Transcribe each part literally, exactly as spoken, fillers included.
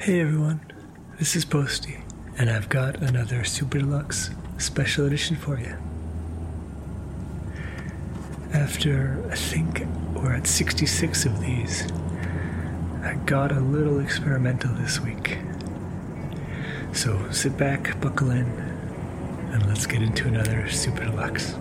Hey everyone, this is Posty, and I've got another Super Deluxe special edition for you. After, I think, we're at sixty-six of these, I got a little experimental this week. So sit back, buckle in, and let's get into another Super Deluxe.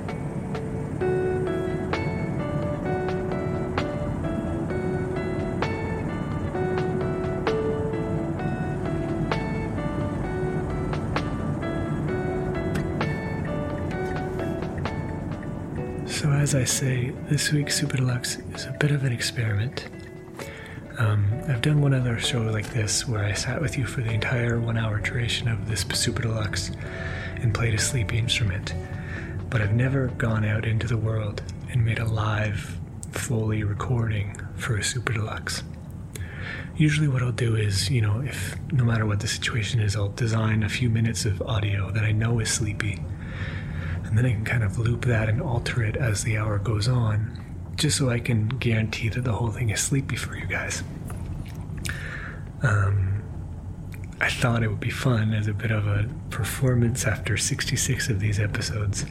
So as I say, this week's Super Deluxe is a bit of an experiment. Um, I've done one other show like this where I sat with you for the entire one hour duration of this Super Deluxe and played a sleepy instrument, but I've never gone out into the world and made a live, fully recording for a Super Deluxe. Usually what I'll do is, you know, if no matter what the situation is, I'll design a few minutes of audio that I know is sleepy, and then I can kind of loop that and alter it as the hour goes on, just so I can guarantee that the whole thing is sleepy for you guys. Um, I thought it would be fun as a bit of a performance after sixty-six of these episodes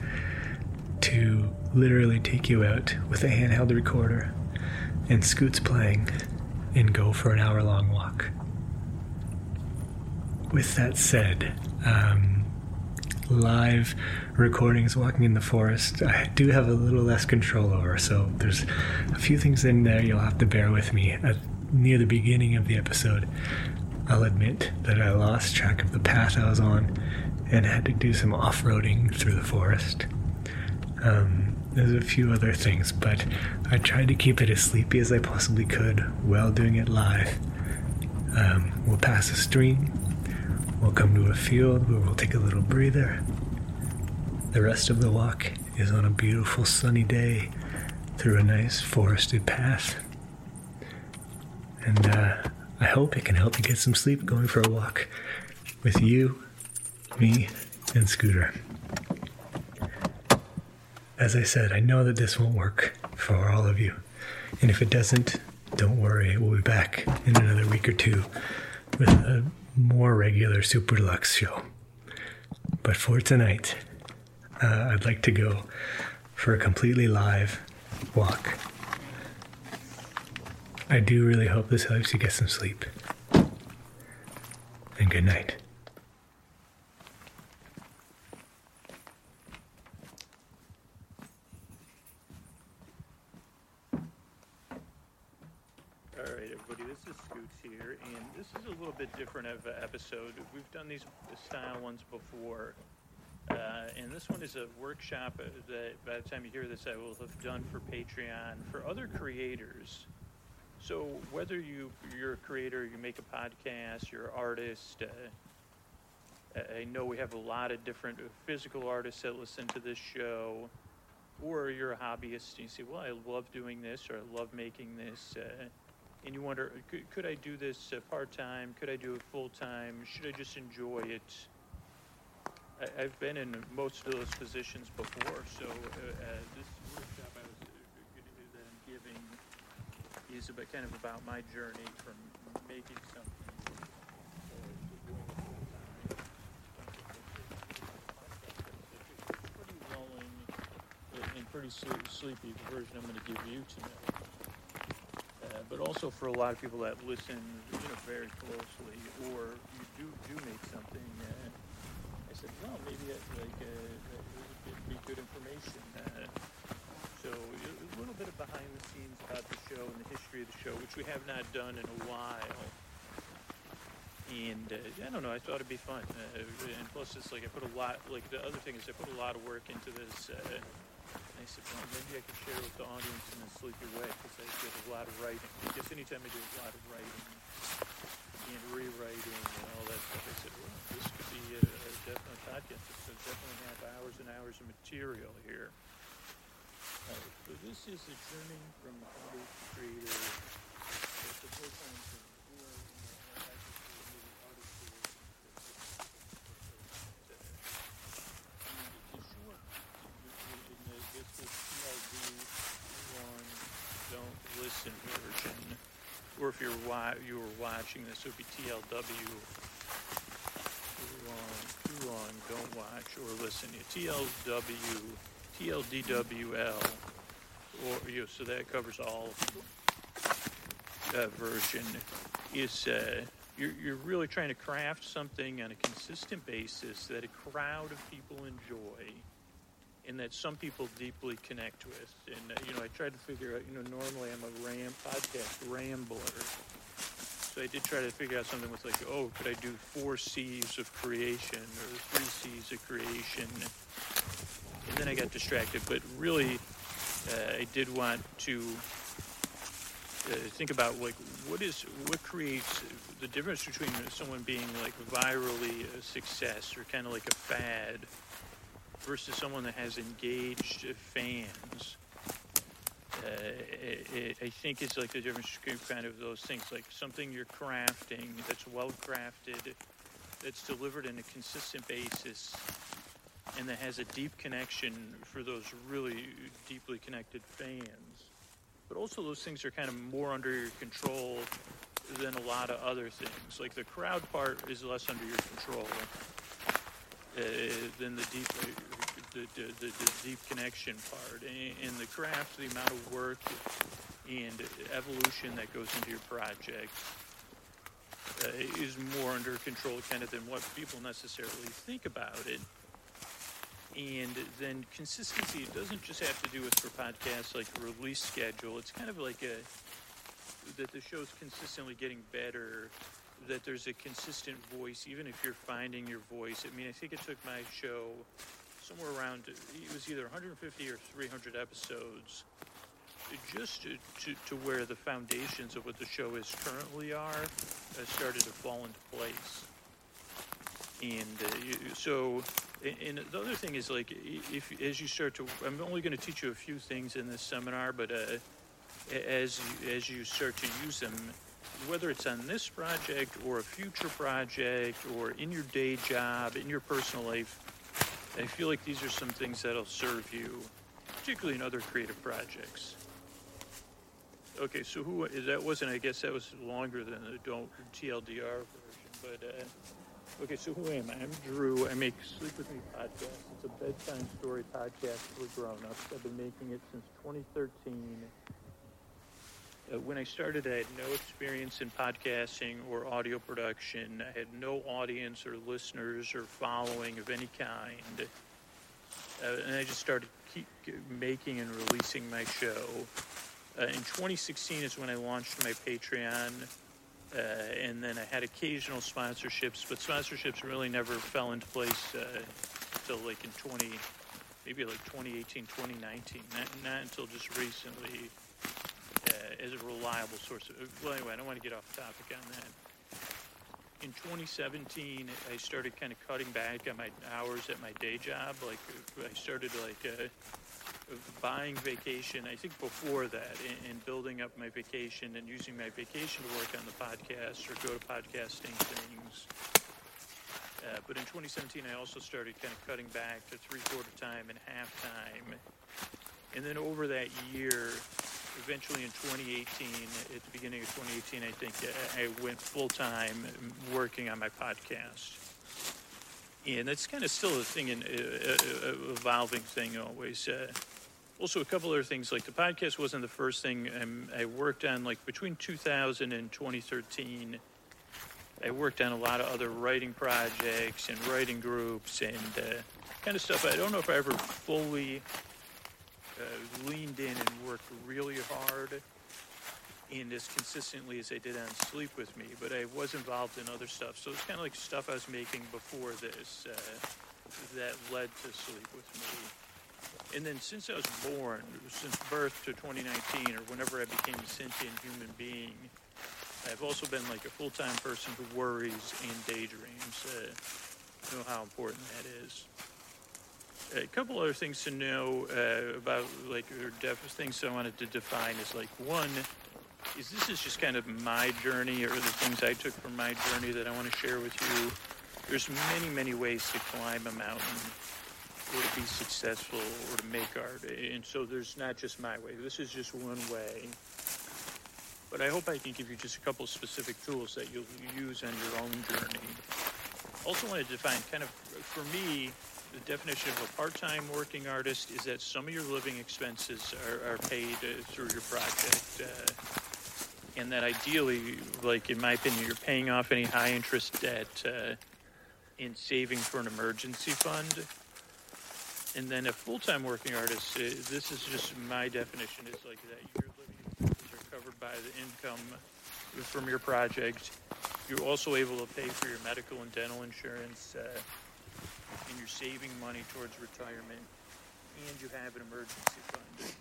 to literally take you out with a handheld recorder and scoots playing and go for an hour-long walk. With that said, um, live recordings walking in the forest, I do have a little less control over, so there's a few things in there you'll have to bear with me. At, near the beginning of the episode, I'll admit that I lost track of the path I was on and had to do some off-roading through the forest. Um, there's a few other things, but I tried to keep it as sleepy as I possibly could while doing it live. Um, we'll pass a stream. We'll come to a field where we'll take a little breather. The rest of the walk is on a beautiful sunny day through a nice forested path. And uh, I hope it can help you get some sleep going for a walk with you, me, and Scooter. As I said, I know that this won't work for all of you. And if it doesn't, don't worry, we'll be back in another week or two with a more regular Super Deluxe show. But for tonight, uh, I'd like to go for a completely live walk. I do really hope this helps you get some sleep. And good night. Different of an episode. We've done these style ones before, uh, and this one is a workshop that by the time you hear this I will have done for Patreon for other creators. So whether you, you're a creator, you make a podcast, you're an artist, uh, I know we have a lot of different physical artists that listen to this show, or you're a hobbyist and you say, well, I love doing this, or I love making this, uh, and you wonder, could, could I do this uh, part-time? Could I do it full-time? Should I just enjoy it? I, I've been in most of those positions before, so uh, uh, this workshop I was uh, that I'm giving is about, kind of about my journey from making something. Pretty rolling and pretty sleep, sleepy, the version I'm going to give you tonight. But also for a lot of people that listen, you know, very closely, or you do do make something, uh, I said, well, maybe that's like, uh, that would be good information. Uh, so a little bit of behind the scenes about the show and the history of the show, which we have not done in a while. And uh, I don't know, I thought it'd be fun. Uh, and plus, it's like I put a lot, like the other thing is I put a lot of work into this. Uh, I said, well, maybe I could share with the audience in a sleepy way, because I did a lot of writing. Because anytime I do a lot of writing and rewriting and all that stuff, I said, well, this could be a, a definite podcast. So definitely have hours and hours of material here. Uh, so this is a journey from artist to creator. It's a full-time journey. or if you're you were watching this, it would be T L W. Too long, too long, don't watch or listen. T L W, T L D W L, or you know, so that covers all uh, version. Is uh, you're you're really trying to craft something on a consistent basis that a crowd of people enjoy, and that some people deeply connect with. And, uh, you know, I tried to figure out, you know, normally I'm a ram podcast rambler. So I did try to figure out something with, like, oh, could I do four C's of creation or three C's of creation? And then I got distracted. But really, uh, I did want to uh, think about, like, what is, what creates the difference between someone being, like, virally a success or kind of like a fad versus someone that has engaged fans. Uh, it, it, I think it's like the difference between kind of those things, like something you're crafting that's well-crafted, that's delivered on a consistent basis, and that has a deep connection for those really deeply connected fans. But also those things are kind of more under your control than a lot of other things. Like the crowd part is less under your control. Uh, than the deep, the, the, the, the deep connection part, and, and the craft, the amount of work and evolution that goes into your project uh, is more under control, kind of, than what people necessarily think about it. And then consistency, it doesn't just have to do with, for podcasts, like release schedule. It's kind of like a that the show's consistently getting better. That there's a consistent voice, even if you're finding your voice. I mean, I think it took my show somewhere around, it was either one hundred fifty or three hundred episodes, just to, to, to where the foundations of what the show is currently are uh, started to fall into place. And uh, you, so, and the other thing is, like, if as you start to, I'm only going to teach you a few things in this seminar, but uh, as as you start to use them, whether it's on this project or a future project or in your day job, in your personal life, I feel like these are some things that'll serve you, particularly in other creative projects. Okay, so who that wasn't, I guess that was longer than the don't T L D R version, but uh, okay, so who am I? I'm Drew. I make Sleep With Me podcast. It's a bedtime story podcast for grown-ups. I've been making it since twenty thirteen. Uh, when I started, I had no experience in podcasting or audio production. I had no audience or listeners or following of any kind. Uh, and I just started keep making and releasing my show. Uh, in twenty sixteen is when I launched my Patreon. Uh, and then I had occasional sponsorships, but sponsorships really never fell into place uh, until like in twenty, maybe like twenty eighteen, twenty nineteen. Not, not until just recently. As a reliable source of, well, anyway, I don't want to get off topic on that. In twenty seventeen, I started kind of cutting back on my hours at my day job. Like, I started, like, uh, buying vacation, I think before that, and, and building up my vacation and using my vacation to work on the podcast or go to podcasting things. Uh, but in twenty seventeen, I also started kind of cutting back to three-quarter time and half-time. And then over that year, eventually in twenty eighteen, at the beginning of twenty eighteen, I think I went full-time working on my podcast. And that's kind of still a thing, an evolving thing always. Uh, also, a couple other things, like the podcast wasn't the first thing um, I worked on. Like between two thousand and twenty thirteen, I worked on a lot of other writing projects and writing groups and uh, kind of stuff. I don't know if I ever fully Uh, leaned in and worked really hard and as consistently as I did on Sleep With Me, but I was involved in other stuff. So it's kind of like stuff I was making before this uh, that led to Sleep With Me. And then since I was born, since birth to twenty nineteen, or whenever I became a sentient human being, I've also been like a full-time person who worries and daydreams. Uh, I know how important that is. A couple other things to know uh, about, like, or def- things I wanted to define is, like, one, is this is just kind of my journey or the things I took from my journey that I want to share with you. There's many, many ways to climb a mountain or to be successful or to make art. And so there's not just my way. This is just one way. but I hope I can give you just a couple specific tools that you'll use on your own journey. Also want to define kind of, for me, the definition of a part-time working artist is that some of your living expenses are, are paid uh, through your project. Uh, and that ideally, like in my opinion, you're paying off any high interest debt uh, and saving for an emergency fund. And then a full-time working artist, uh, this is just my definition, is like that your living expenses are covered by the income from your project. You're also able to pay for your medical and dental insurance, uh, and you're saving money towards retirement, and you have an emergency fund.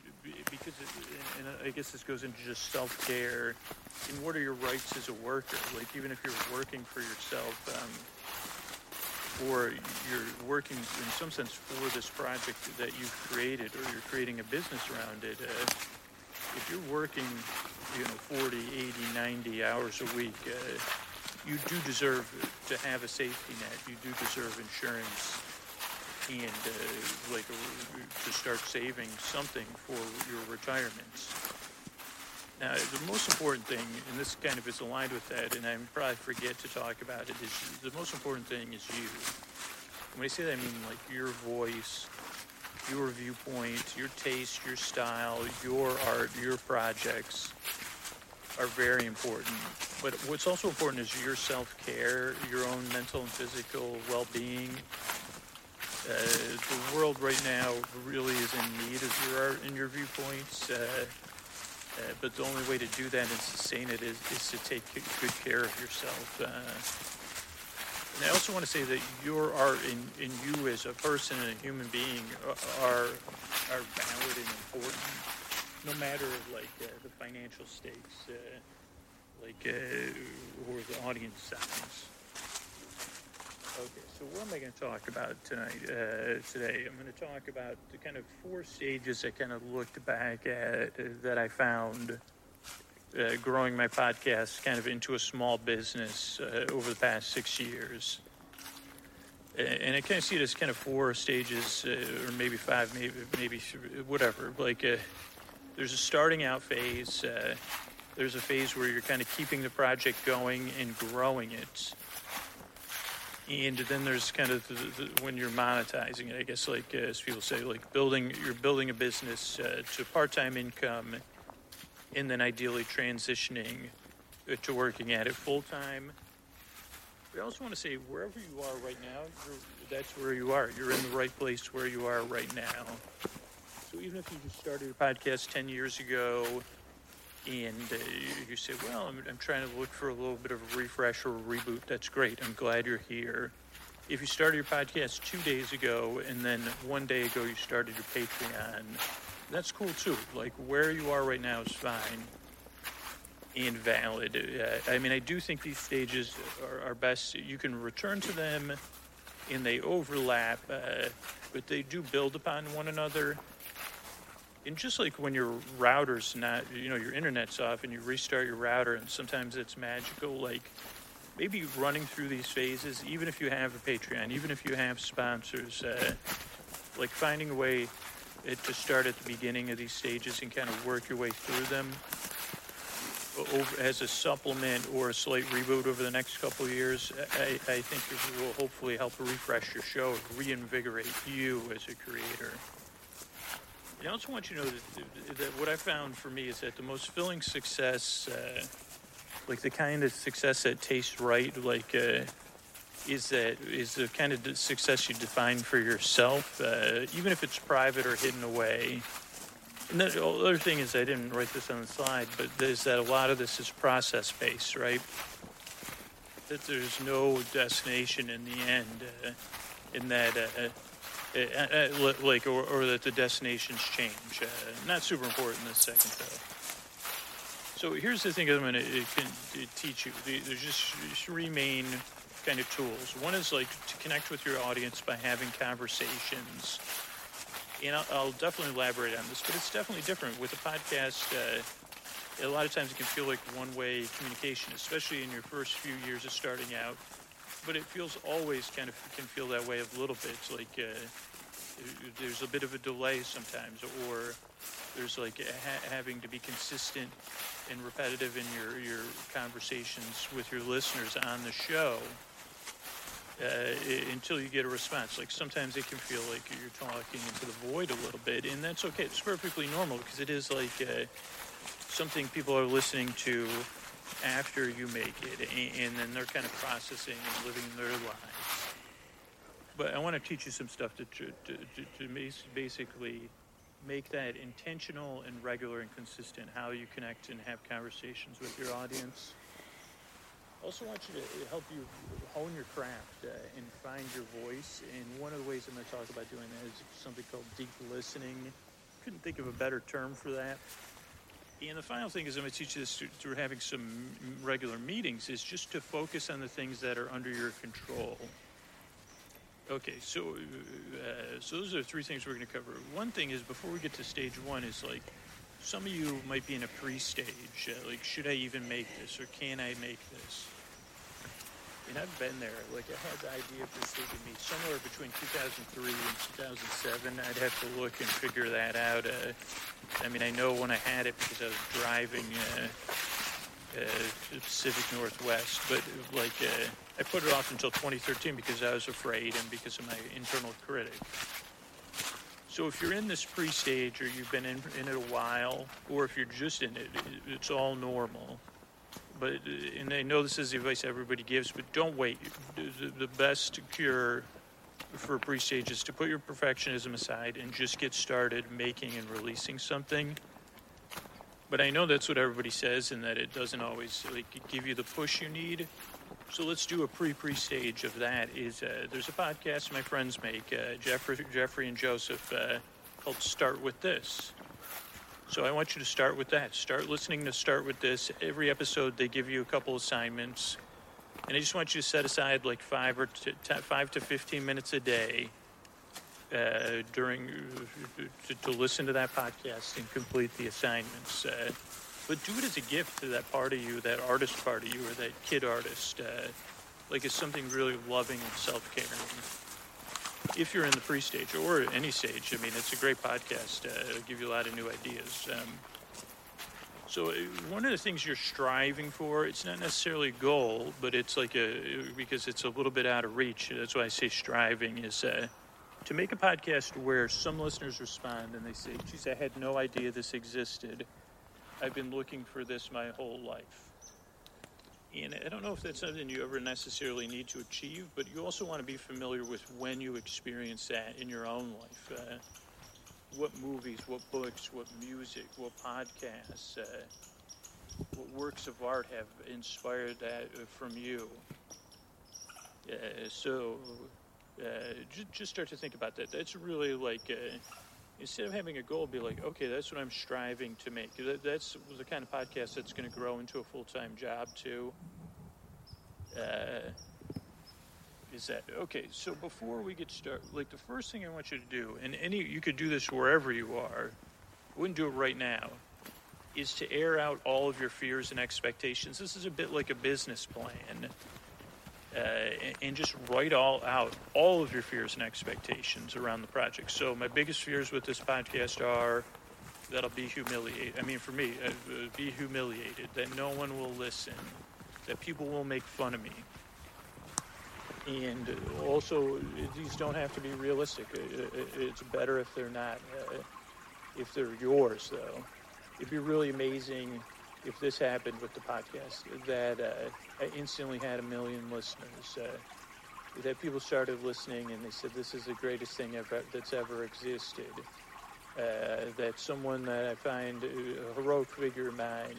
Because, it, and I guess this goes into just self-care, and what are your rights as a worker? Like, even if you're working for yourself, um, or you're working in some sense for this project that you've created, or you're creating a business around it, uh, if you're working, you know, forty, eighty, ninety hours a week, uh, you do deserve to have a safety net. You do deserve insurance and uh, like a, to start saving something for your retirements. Now, the most important thing, and this kind of is aligned with that, and I probably forget to talk about it, is the most important thing is you. When I say that, I mean like your voice, your viewpoint, your taste, your style, your art, your projects are very important. But what's also important is your self-care, your own mental and physical well-being. Uh, the world right now really is in need of your art and your viewpoints, uh, uh, but the only way to do that and sustain it is, is to take good care of yourself. Uh, and I also want to say that your art and, and you as a person and a human being are are valid and important, no matter like uh, the financial stakes, uh, like uh, or the audience size. Okay, so what am I going to talk about tonight? Uh, today, I'm going to talk about the kind of four stages I kind of looked back at uh, that I found uh, growing my podcast kind of into a small business uh, over the past six years. And I kind of see it as kind of four stages, uh, or maybe five, maybe maybe whatever. Like, uh, there's a starting out phase. Uh, there's a phase where you're kind of keeping the project going and growing it. And then there's kind of the, the, when you're monetizing it, I guess, like uh, as people say, like building, you're building a business uh, to part-time income, and then ideally transitioning to working at it full-time. I also want to say, wherever you are right now, you're, that's where you are. You're in the right place where you are right now. So even if you just started a podcast ten years ago and uh, you say, well, I'm, I'm trying to look for a little bit of a refresh or a reboot, that's great. I'm glad you're here. If you started your podcast two days ago and then one day ago you started your Patreon, that's cool too. Like, where you are right now is fine. Invalid. Uh, I mean, I do think these stages are, are best. You can return to them, and they overlap, uh, but they do build upon one another. And just like when your router's not, you know, your internet's off and you restart your router, and sometimes it's magical, like maybe running through these phases, even if you have a Patreon, even if you have sponsors, uh, like finding a way to start at the beginning of these stages and kind of work your way through them over, as a supplement or a slight reboot over the next couple of years, I, I think it will hopefully help refresh your show and reinvigorate you as a creator. And I also want you to know that, that what I found for me is that the most filling success, uh, like the kind of success that tastes right, like uh, is that is the kind of success you define for yourself, uh, even if it's private or hidden away. And the other thing is, I didn't write this on the slide, but is that a lot of this is process-based, right? That there's no destination in the end, uh, in that, uh, uh, uh, like, or, or that the destinations change. Uh, not super important in this second, though. So here's the thing I'm going to teach you. There's just three main kind of tools. One is, like, to connect with your audience by having conversations. And I'll, I'll definitely elaborate on this, but it's definitely different. With a podcast, uh, a lot of times it can feel like one-way communication, especially in your first few years of starting out. But it feels always kind of can feel that way a little bit. It's like uh, there's a bit of a delay sometimes, or there's like ha- having to be consistent and repetitive in your, your conversations with your listeners on the show uh, until you get a response. Like sometimes it can feel like you're talking into the void a little bit, and that's okay. It's perfectly normal because it is like uh, something people are listening to after you make it, and, and then they're kind of processing and living their lives. But I want to teach you some stuff to to, to, to, to basically make that intentional and regular and consistent, how you connect and have conversations with your audience. I also want you to help you hone your craft uh, and find your voice. And one of the ways I'm going to talk about doing that is something called deep listening. Couldn't think of a better term for that. And the final thing is I'm going to teach you this through having some regular meetings, is just to focus on the things that are under your control. Okay, so uh, so those are three things we're going to cover. One thing is, before we get to stage one, is like some of you might be in a pre-stage, uh, like should I even make this, or can I make this? And I've been there. Like I had the idea for Sleep With Me somewhere between two thousand three and two thousand seven. I'd have to look and figure that out. Uh, I mean, I know when I had it because I was driving uh, uh, to the Pacific Northwest, but like. Uh, I put it off until twenty thirteen because I was afraid and because of my internal critic. So if you're in this pre-stage, or you've been in, in it a while, or if you're just in it, it's all normal. But, and I know this is the advice everybody gives, but don't wait. The best cure for pre-stage is to put your perfectionism aside and just get started making and releasing something. But I know that's what everybody says, and that it doesn't always like give you the push you need. So let's do a pre-pre stage of that. Is uh, there's a podcast my friends make, uh, Jeffrey, Jeffrey and Joseph, uh, called Start With This. So I want you to start with that. Start listening to Start With This. Every episode they give you a couple assignments, and I just want you to set aside like five or t- t- five to fifteen minutes a day uh, during to, to listen to that podcast and complete the assignments. Uh, But do it as a gift to that part of you, that artist part of you, or that kid artist. Uh, like it's something really loving and self-caring. If you're in the pre-stage or any stage, I mean, it's a great podcast. Uh, it'll give you a lot of new ideas. Um, so one of the things you're striving for, it's not necessarily a goal, but it's like a, because it's a little bit out of reach. That's why I say striving is uh, to make a podcast where some listeners respond and they say, geez, I had no idea this existed. I've been looking for this my whole life. And I don't know if that's something you ever necessarily need to achieve, but you also want to be familiar with when you experience that in your own life. Uh, what movies, what books, what music, what podcasts, uh, what works of art have inspired that from you. Uh, so uh, just, just start to think about that. That's really like... Uh, Instead of having a goal, be like, okay, that's what I'm striving to make. That, that's the kind of podcast that's going to grow into a full-time job, too. Uh, is that, okay, so before we get started, like the first thing I want you to do, and any you could do this wherever you are, I wouldn't do it right now, is to air out all of your fears and expectations. This is a bit like a business plan. Uh, and, and just write all out all of your fears and expectations around the project. So my biggest fears with this podcast are that I'll be humiliated. I mean, for me, uh, be humiliated, that no one will listen, that people will make fun of me. And also, these don't have to be realistic. It's better if they're not, uh, if they're yours, though. It'd be really amazing if this happened with the podcast, that uh, I instantly had a million listeners, uh, that people started listening and they said, this is the greatest thing ever, that's ever existed, uh, that someone that I find a heroic figure of mine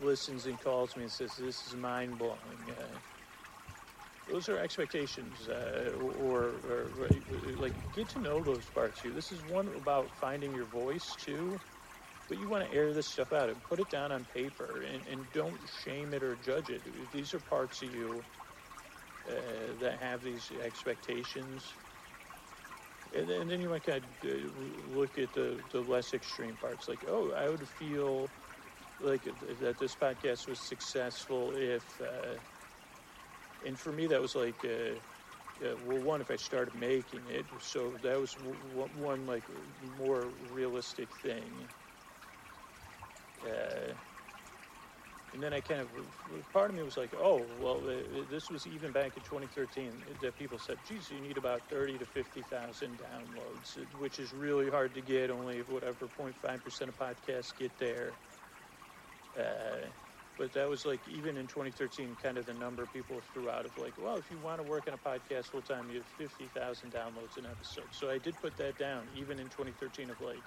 listens and calls me and says, this is mind-blowing. Uh, those are expectations, uh, or, or, or like get to know those parts of you. This is one about finding your voice too. But you want to air this stuff out and put it down on paper, and, and don't shame it or judge it. These are parts of you uh, that have these expectations. And, and then you might kind of look at the, the less extreme parts. Like, oh, I would feel like that this podcast was successful if... Uh, and for me, that was like... Uh, Uh, well, one, if I started making it, so that was w- w- one, like, more realistic thing. Uh, And then I kind of, part of me was like, oh, well, this was even back in twenty thirteen that people said, geez, you need about thirty to fifty thousand downloads, which is really hard to get. Only whatever zero point five percent of podcasts get there. Uh, but that was like, even in twenty thirteen, kind of the number people threw out of like, well, if you want to work on a podcast full time, you have fifty thousand downloads an episode. So I did put that down, even in twenty thirteen, of like,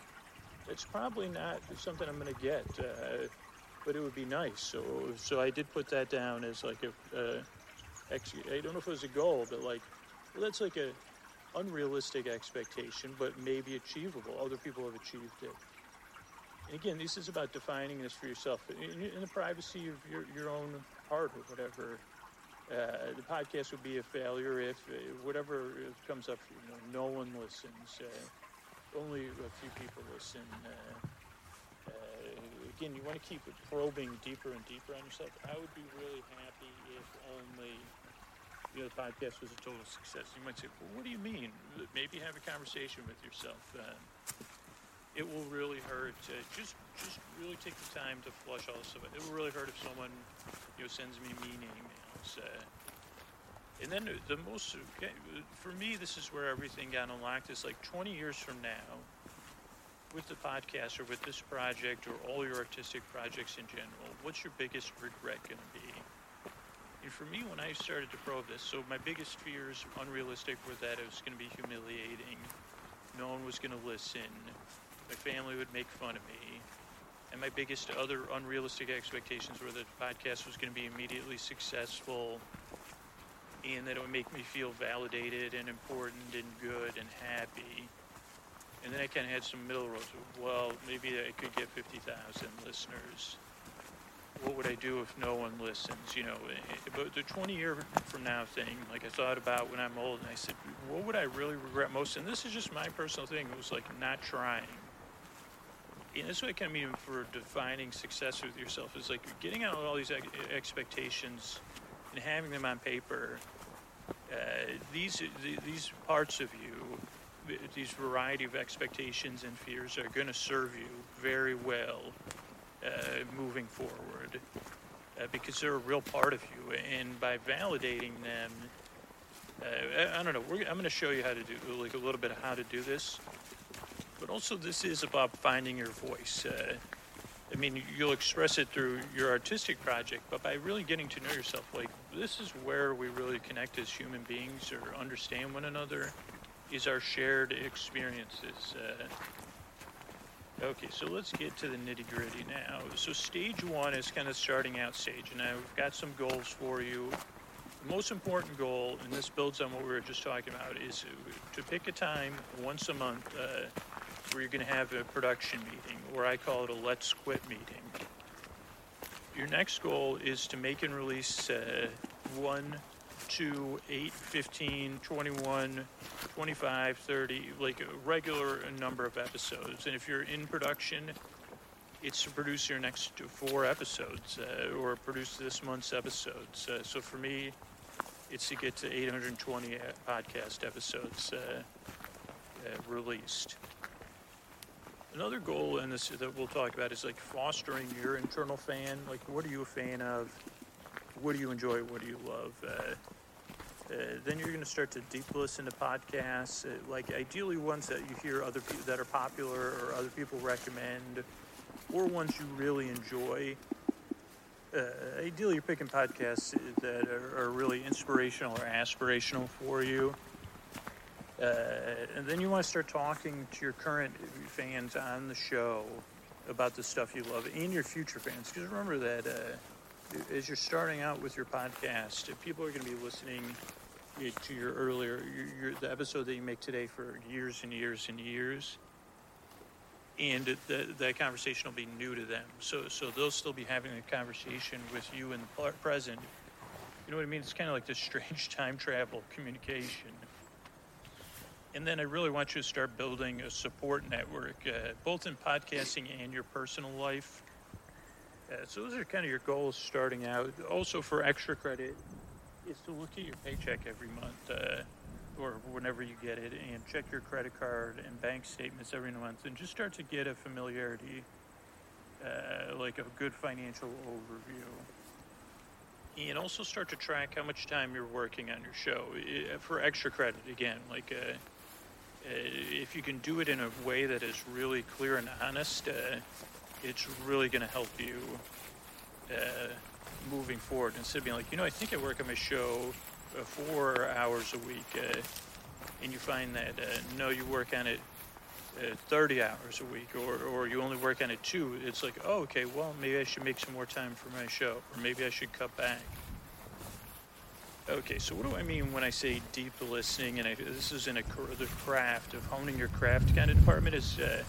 it's probably not something I'm going to get. Uh, But it would be nice, so so I did put that down as like a, uh, ex- I don't know if it was a goal, but like, well, that's like a unrealistic expectation, but maybe achievable. Other people have achieved it. And again, this is about defining this for yourself in, in the privacy of your, your own heart or whatever. Uh, the podcast would be a failure if uh, whatever comes up, you know, no one listens, uh, only a few people listen. Uh, Again, you want to keep probing deeper and deeper on yourself. I would be really happy if only, you know, the podcast was a total success. You might say, well, what do you mean? Maybe have a conversation with yourself. Uh, it will really hurt. Uh, just just really take the time to flush all this stuff out. It will really hurt if someone, you know, sends me mean emails. Uh, and then the most, for me, this is where everything got unlocked. It's like twenty years from now, with the podcast or with this project or all your artistic projects in general, what's your biggest regret going to be? And for me, when I started to probe this, so my biggest fears, unrealistic, were that it was going to be humiliating. No one was going to listen. My family would make fun of me. And my biggest other unrealistic expectations were that the podcast was going to be immediately successful and that it would make me feel validated and important and good and happy. And then I kind of had some middle roads. Well, maybe I could get fifty thousand listeners. What would I do if no one listens? You know, but the twenty-year from now thing, like I thought about when I'm old, and I said, what would I really regret most? And this is just my personal thing. It was like not trying. And this is what I kind of mean for defining success with yourself. Is like getting out all these expectations and having them on paper. Uh, these these parts of you, these variety of expectations and fears are going to serve you very well uh, moving forward uh, because they're a real part of you. And by validating them, uh, I, I don't know, we're, I'm going to show you how to do, like a little bit of how to do this. But also this is about finding your voice. Uh, I mean, you'll express it through your artistic project, but by really getting to know yourself, like this is where we really connect as human beings or understand one another. Is our shared experiences. Uh, okay, so let's get to the nitty-gritty now. So stage one is kind of starting out stage, and I've got some goals for you. The most important goal, and this builds on what we were just talking about, is to pick a time once a month uh, where you're going to have a production meeting, or I call it a let's quit meeting. Your next goal is to make and release uh, one two, eight, fifteen, twenty-one, twenty-five, thirty, like a regular number of episodes. And if you're in production, it's to produce your next four episodes uh, or produce this month's episodes. Uh, so for me, it's to get to eight hundred twenty podcast episodes uh, uh, released. Another goal in this that we'll talk about is like fostering your internal fan. Like, what are you a fan of? What do you enjoy? What do you love? Uh, Uh, then you're going to start to deep listen to podcasts, uh, like ideally ones that you hear other people that are popular or other people recommend, or ones you really enjoy. Uh, ideally, you're picking podcasts that are, are really inspirational or aspirational for you. Uh, and then you want to start talking to your current fans on the show about the stuff you love and your future fans. Because remember that uh, as you're starting out with your podcast, people are going to be listening to your earlier, your, your, the episode that you make today for years and years and years, and the, that conversation will be new to them. So, so they'll still be having a conversation with you in the present. You know what I mean? It's kind of like this strange time travel communication. And then I really want you to start building a support network, uh, both in podcasting and your personal life. Uh, so those are kind of your goals starting out. Also, for extra credit, is to look at your paycheck every month uh, or whenever you get it, and check your credit card and bank statements every month, and just start to get a familiarity uh, like a good financial overview. And also start to track how much time you're working on your show for extra credit. Again, like uh, if you can do it in a way that is really clear and honest, uh, it's really going to help you uh, moving forward. Instead of being like, you know, I think I work on my show uh, four hours a week, uh, and you find that uh, no, you work on it uh, thirty hours a week, or, or you only work on it two. It's like, oh, okay, well, maybe I should make some more time for my show, or maybe I should cut back. Okay, so what do I mean when I say deep listening? And I, this is in a the craft of honing your craft kind of department. Is uh,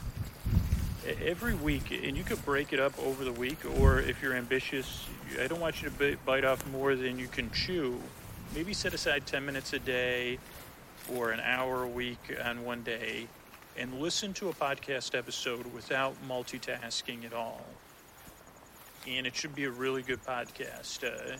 every week, and you could break it up over the week, or if you're ambitious, I don't want you to bite off more than you can chew. Maybe set aside ten minutes a day or an hour a week on one day, and listen to a podcast episode without multitasking at all. And it should be a really good podcast. Uh,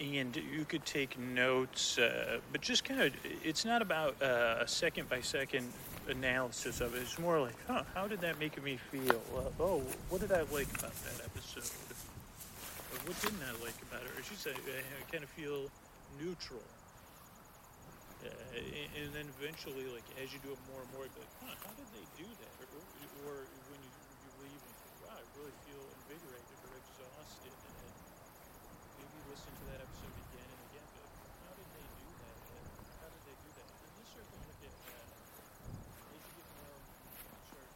and you could take notes, uh, but just kind of, it's not about uh, a second-by-second analysis of it. It's more like, huh, how did that make me feel? Uh, oh, what did I like about that episode? Or what didn't I like about it? Or just, I, I kind of feel neutral. Uh, and, and then eventually, like, as you do it more and more, you're like, huh, how did they do that? Or, or when you, you leave and think, wow, I really feel invigorated or exhausted. And then maybe listen to that episode again and again. But how did they do that? How did they do that? And this sort of look at that. As you get more, you start.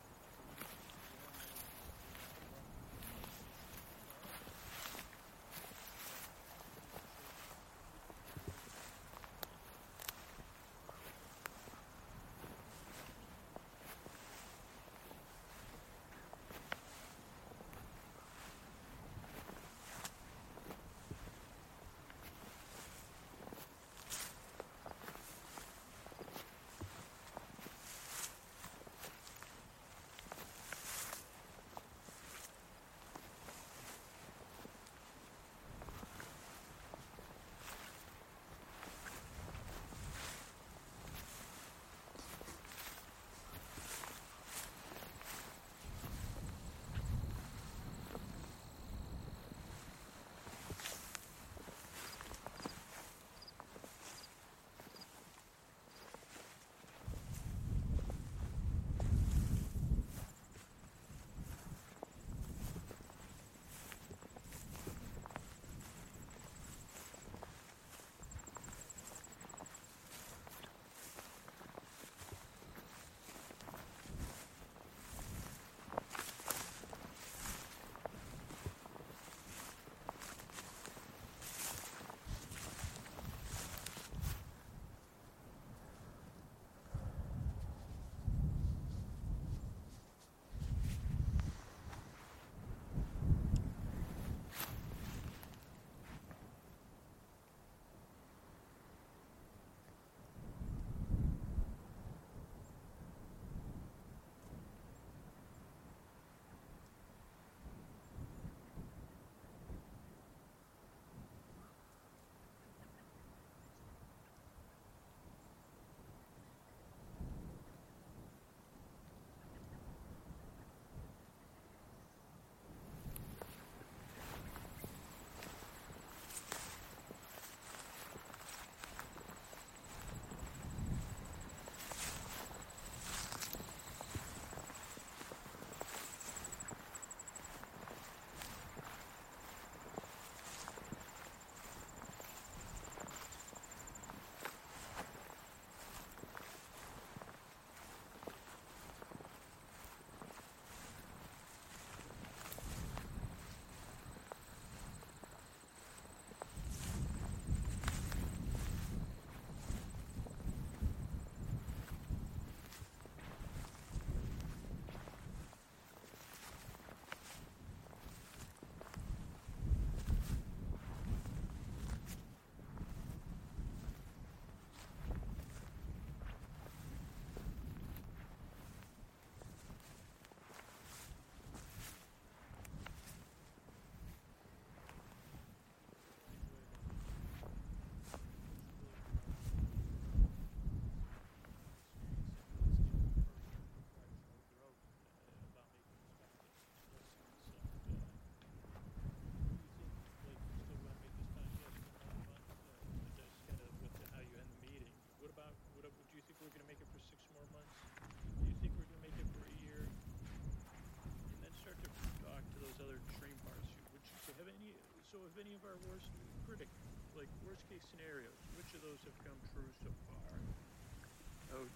of any of our worst critics, like worst case scenarios? Which of those have come true so far?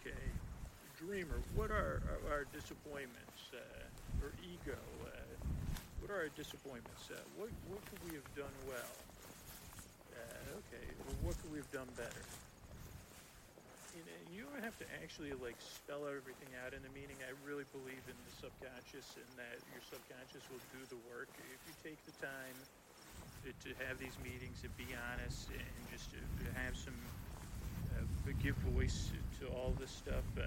Okay. Dreamer, what are our disappointments? Uh, or ego, uh, what are our disappointments? Uh, what, what could we have done well? Uh, okay, well, what could we have done better? You know, you don't have to actually like spell everything out in the meeting. I really believe in the subconscious, and that your subconscious will do the work. If you take the time to, to have these meetings and be honest and just to, to have some, uh, give voice to all this stuff, uh,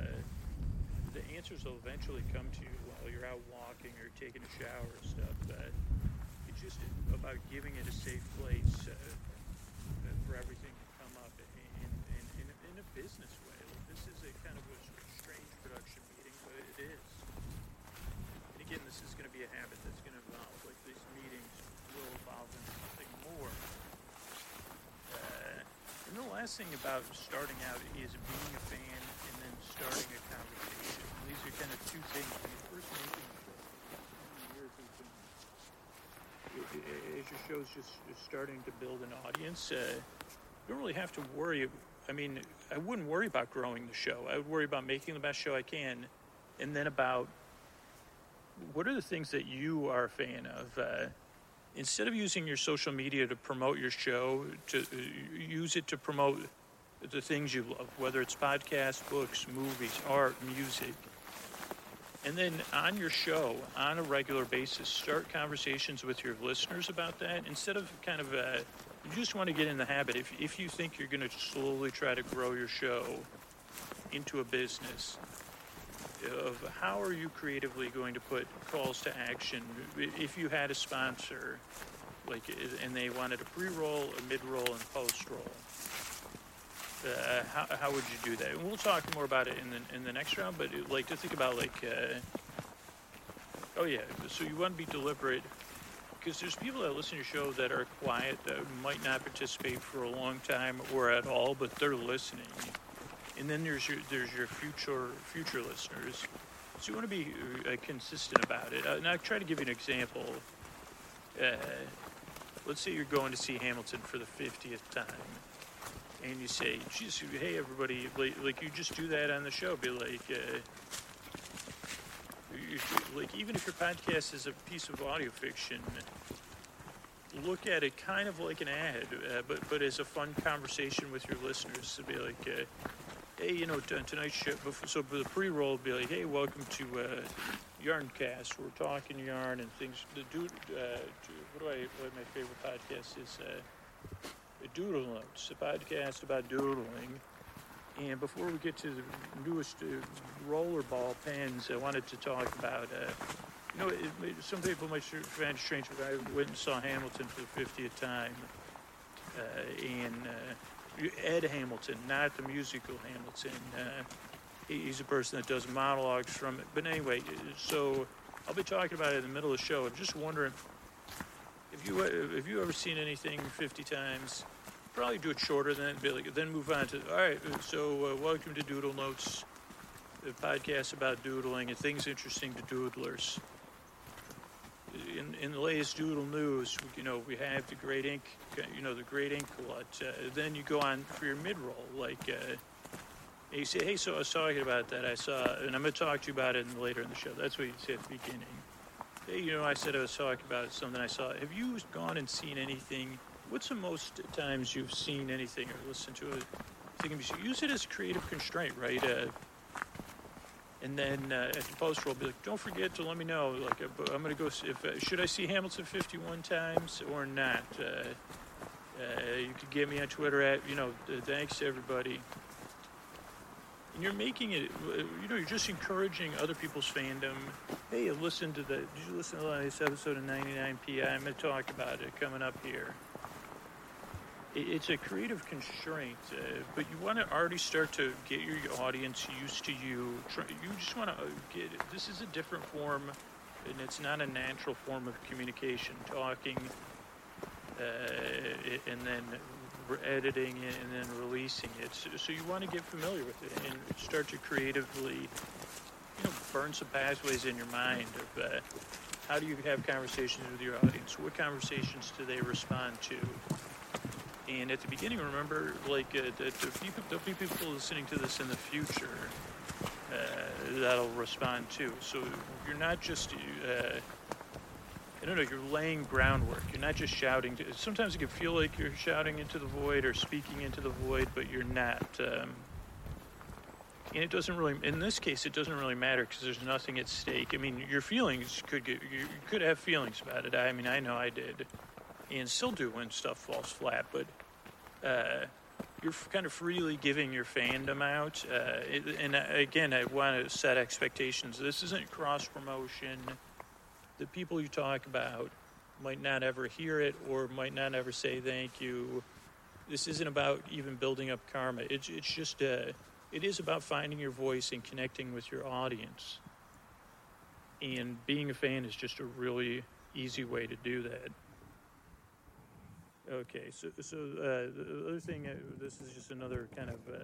the answers will eventually come to you while you're out walking or taking a shower and stuff. But it's just about giving it a safe place uh, for everything to come up. And, In, in a business way. Like, this is a kind of a strange production meeting, but it is. And again, this is going to be a habit that's going to evolve. Like, these meetings will evolve into something more. Uh, and the last thing about starting out is being a fan and then starting a conversation. And these are kind of two things. When you first meeting, it, it just shows just, just starting to build an audience. Uh, you don't really have to worry. I mean, I wouldn't worry about growing the show. I would worry about making the best show I can, and then about what are the things that you are a fan of. Uh, instead of using your social media to promote your show, to uh, use it to promote the things you love, whether it's podcasts, books, movies, art, music. And then on your show, on a regular basis, start conversations with your listeners about that. Instead of kind of, uh, you just want to get in the habit. If if you think you're going to slowly try to grow your show into a business, of how are you creatively going to put calls to action? If you had a sponsor, like, and they wanted a pre-roll, a mid-roll, and post-roll, Uh, how, how would you do that? And we'll talk more about it in the in the next round. But it, like to think about like, uh, oh yeah, so you want to be deliberate, because there's people that listen to your show that are quiet, that might not participate for a long time or at all, but they're listening. And then there's your there's your future future listeners. So you want to be uh, consistent about it. Uh, and I'll try to give you an example. Uh, let's say you're going to see Hamilton for the fiftieth time. And you say, geez, hey, everybody, like, like, you just do that on the show. Be like, uh, you, like, even if your podcast is a piece of audio fiction, look at it kind of like an ad, uh, but, but as a fun conversation with your listeners. To be like, uh, hey, you know, t- tonight's show, so for the pre-roll, be like, hey, welcome to uh, Yarncast. We're talking yarn and things. The dude, uh, what do I, what my favorite podcast is, uh, Doodling. It's a podcast about doodling. And before we get to the newest uh, rollerball pens, I wanted to talk about, uh, you know, it, it, some people might find it strange, but I went and saw Hamilton for the fiftieth time. Uh, and uh, Ed Hamilton, not the musical Hamilton. Uh, he, he's a person that does monologues from it. But anyway, so I'll be talking about it in the middle of the show. I'm just wondering, If you if you ever seen anything fifty times, probably do it shorter than be like, then move on to, all right, so uh, welcome to Doodle Notes, a podcast about doodling and things interesting to doodlers. In in the latest doodle news, you know, we have the great ink, you know, the great ink glut. Uh, then you go on for your mid-roll, like, uh, and you say, hey, so I was talking about that, I saw, and I'm going to talk to you about it later in the show. That's what you say at the beginning. Hey, you know, I said I was talking about something I saw. Have you gone and seen anything? What's the most times you've seen anything or listened to it? Use it as a creative constraint, right? Uh, and then uh, at the post roll, be like, don't forget to let me know. Like, I'm going to go. If uh, should I see Hamilton fifty-one times or not? Uh, uh, you could get me on Twitter at, you know, uh, thanks everybody. And you're making it, you know, you're just encouraging other people's fandom. Hey, listen to the, did you listen to the latest episode of ninety-nine P I? I'm going to talk about it coming up here. It's a creative constraint, uh, but you want to already start to get your audience used to you. You just want to get, this is a different form, and it's not a natural form of communication, talking, uh, and then editing it and then releasing it, so, so you want to get familiar with it and start to creatively, you know, burn some pathways in your mind of uh, How do you have conversations with your audience? What conversations do they respond to? And at the beginning, remember, like, uh, the, the few, there'll be people listening to this in the future uh, that'll respond to. So you're not just, uh, I don't know, you're laying groundwork. You're not just shouting. To, sometimes it can feel like you're shouting into the void or speaking into the void, but you're not. Um, and it doesn't really, in this case, it doesn't really matter because there's nothing at stake. I mean, your feelings could get, you could have feelings about it. I mean, I know I did. And still do when stuff falls flat, but uh, you're kind of freely giving your fandom out. Uh, it, and again, I want to set expectations. This isn't cross-promotion. The people you talk about might not ever hear it or might not ever say thank you. This isn't about even building up karma. It's, it's just, uh, it is about finding your voice and connecting with your audience. And being a fan is just a really easy way to do that. Okay, so so uh, the other thing, uh, this is just another kind of uh,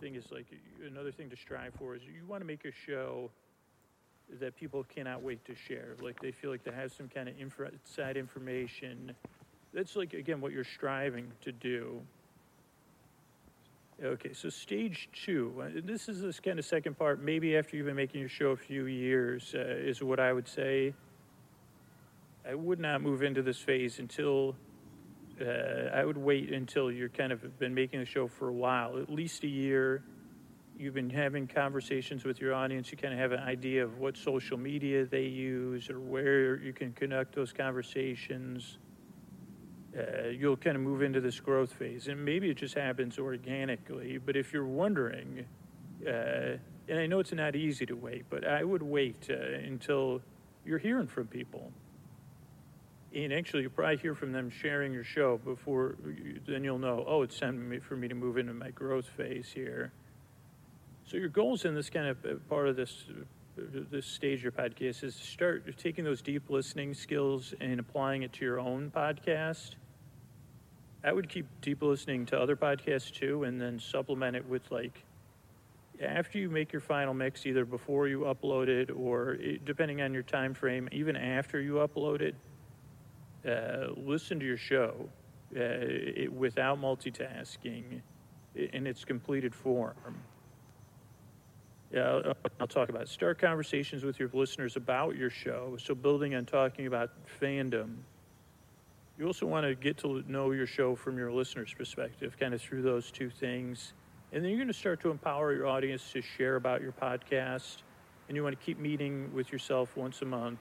thing, is like another thing to strive for is you want to make a show that people cannot wait to share. Like they feel like they have some kind of inside information. That's like, again, what you're striving to do. Okay, so stage two. This is this kind of second part, maybe after you've been making your show a few years, uh, is what I would say. I would not move into this phase until... Uh, I would wait until you're kind of been making the show for a while, at least a year. You've been having conversations with your audience. You kind of have an idea of what social media they use or where you can conduct those conversations. Uh, you'll kind of move into this growth phase, and maybe it just happens organically. But if you're wondering, uh, and I know it's not easy to wait, but I would wait uh, until you're hearing from people. And actually, you'll probably hear from them sharing your show before, you, then you'll know, oh, it's time for me to move into my growth phase here. So your goals in this kind of part of this this stage of your podcast is to start taking those deep listening skills and applying it to your own podcast. I would keep deep listening to other podcasts too, and then supplement it with, like, after you make your final mix, either before you upload it or, it, depending on your time frame, even after you upload it, Uh, listen to your show uh, it, without multitasking in its completed form. Yeah, I'll, I'll talk about it. Start conversations with your listeners about your show. So building on talking about fandom, you also want to get to know your show from your listener's perspective, kind of through those two things. And then you're going to start to empower your audience to share about your podcast. And you want to keep meeting with yourself once a month.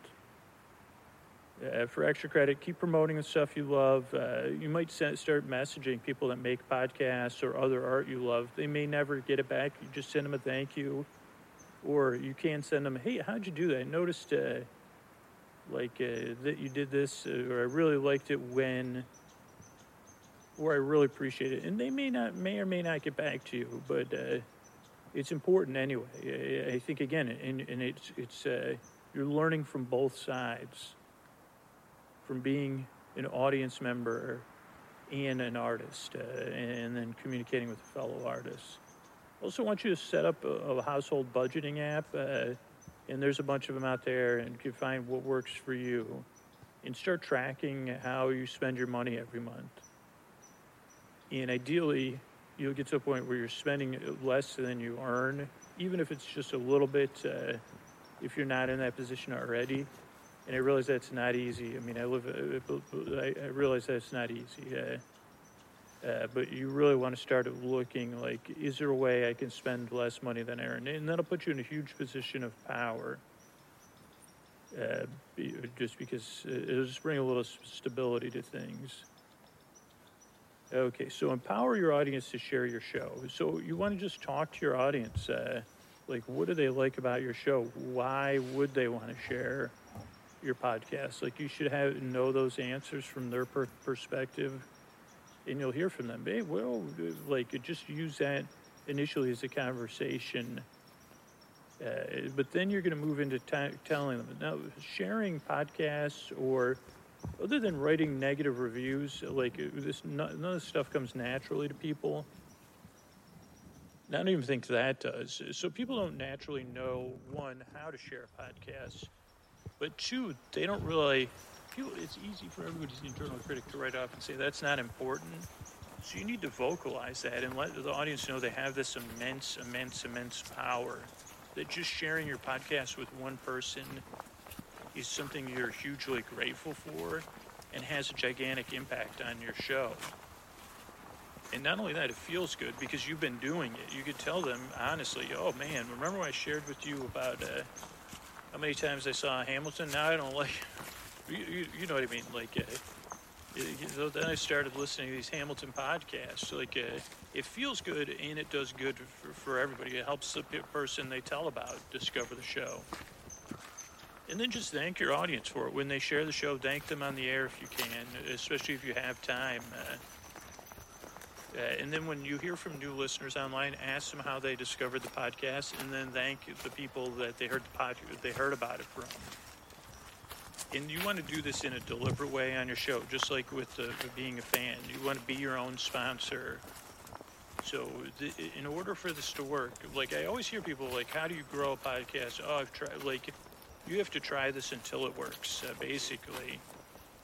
Uh, for extra credit, keep promoting the stuff you love. Uh, you might set, start messaging people that make podcasts or other art you love. They may never get it back. You just send them a thank you. Or you can send them, hey, how'd you do that? I noticed uh, like, uh, that you did this, or I really liked it when, or I really appreciate it. And they may not, may or may not get back to you, but uh, it's important anyway. I, I think, again, and, and it's, it's uh, you're learning from both sides. From being an audience member and an artist, uh, and then communicating with fellow artists. Also want you to set up a, a household budgeting app, uh, and there's a bunch of them out there, and you can find what works for you, and start tracking how you spend your money every month. And ideally, you'll get to a point where you're spending less than you earn, even if it's just a little bit, uh, if you're not in that position already. And I realize that's not easy. I mean, I live. I realize that's not easy. Uh, uh, but you really want to start looking like, is there a way I can spend less money than I earn? And that'll put you in a huge position of power. Uh, just because it'll just bring a little stability to things. Okay, so empower your audience to share your show. So you want to just talk to your audience. Uh, like, what do they like about your show? Why would they want to share your podcast? Like, you should have know those answers from their per- perspective, and you'll hear from them. Hey, well, like, just use that initially as a conversation, uh, but then you're going to move into t- telling them. Now, sharing podcasts, or other than writing negative reviews, like, this none of this stuff comes naturally to people. I don't even think that does. So people don't naturally know, one, how to share podcasts. But two, they don't really... People, it's easy for everybody's internal critic to write off and say, that's not important. So you need to vocalize that and let the audience know they have this immense, immense, immense power. That just sharing your podcast with one person is something you're hugely grateful for and has a gigantic impact on your show. And not only that, it feels good because you've been doing it. You could tell them, honestly, oh man, remember when I shared with you about uh, how many times I saw Hamilton? Now I don't like... You, you, you know what I mean? Like... Uh, Then I started listening to these Hamilton podcasts. Like, uh, it feels good and it does good for, for everybody. It helps the person they tell about discover the show. And then just thank your audience for it. When they share the show, thank them on the air if you can, especially if you have time. Uh, uh, and then when you hear from new listeners online, ask them how they discovered the podcast, and then thank the people that they heard the pod- they heard about it from. And you want to do this in a deliberate way on your show, just like with, the, with being a fan. You want to be your own sponsor. So the, in order for this to work, like I always hear people like, how do you grow a podcast? Oh, I've tried, like you have to try this until it works, uh, basically.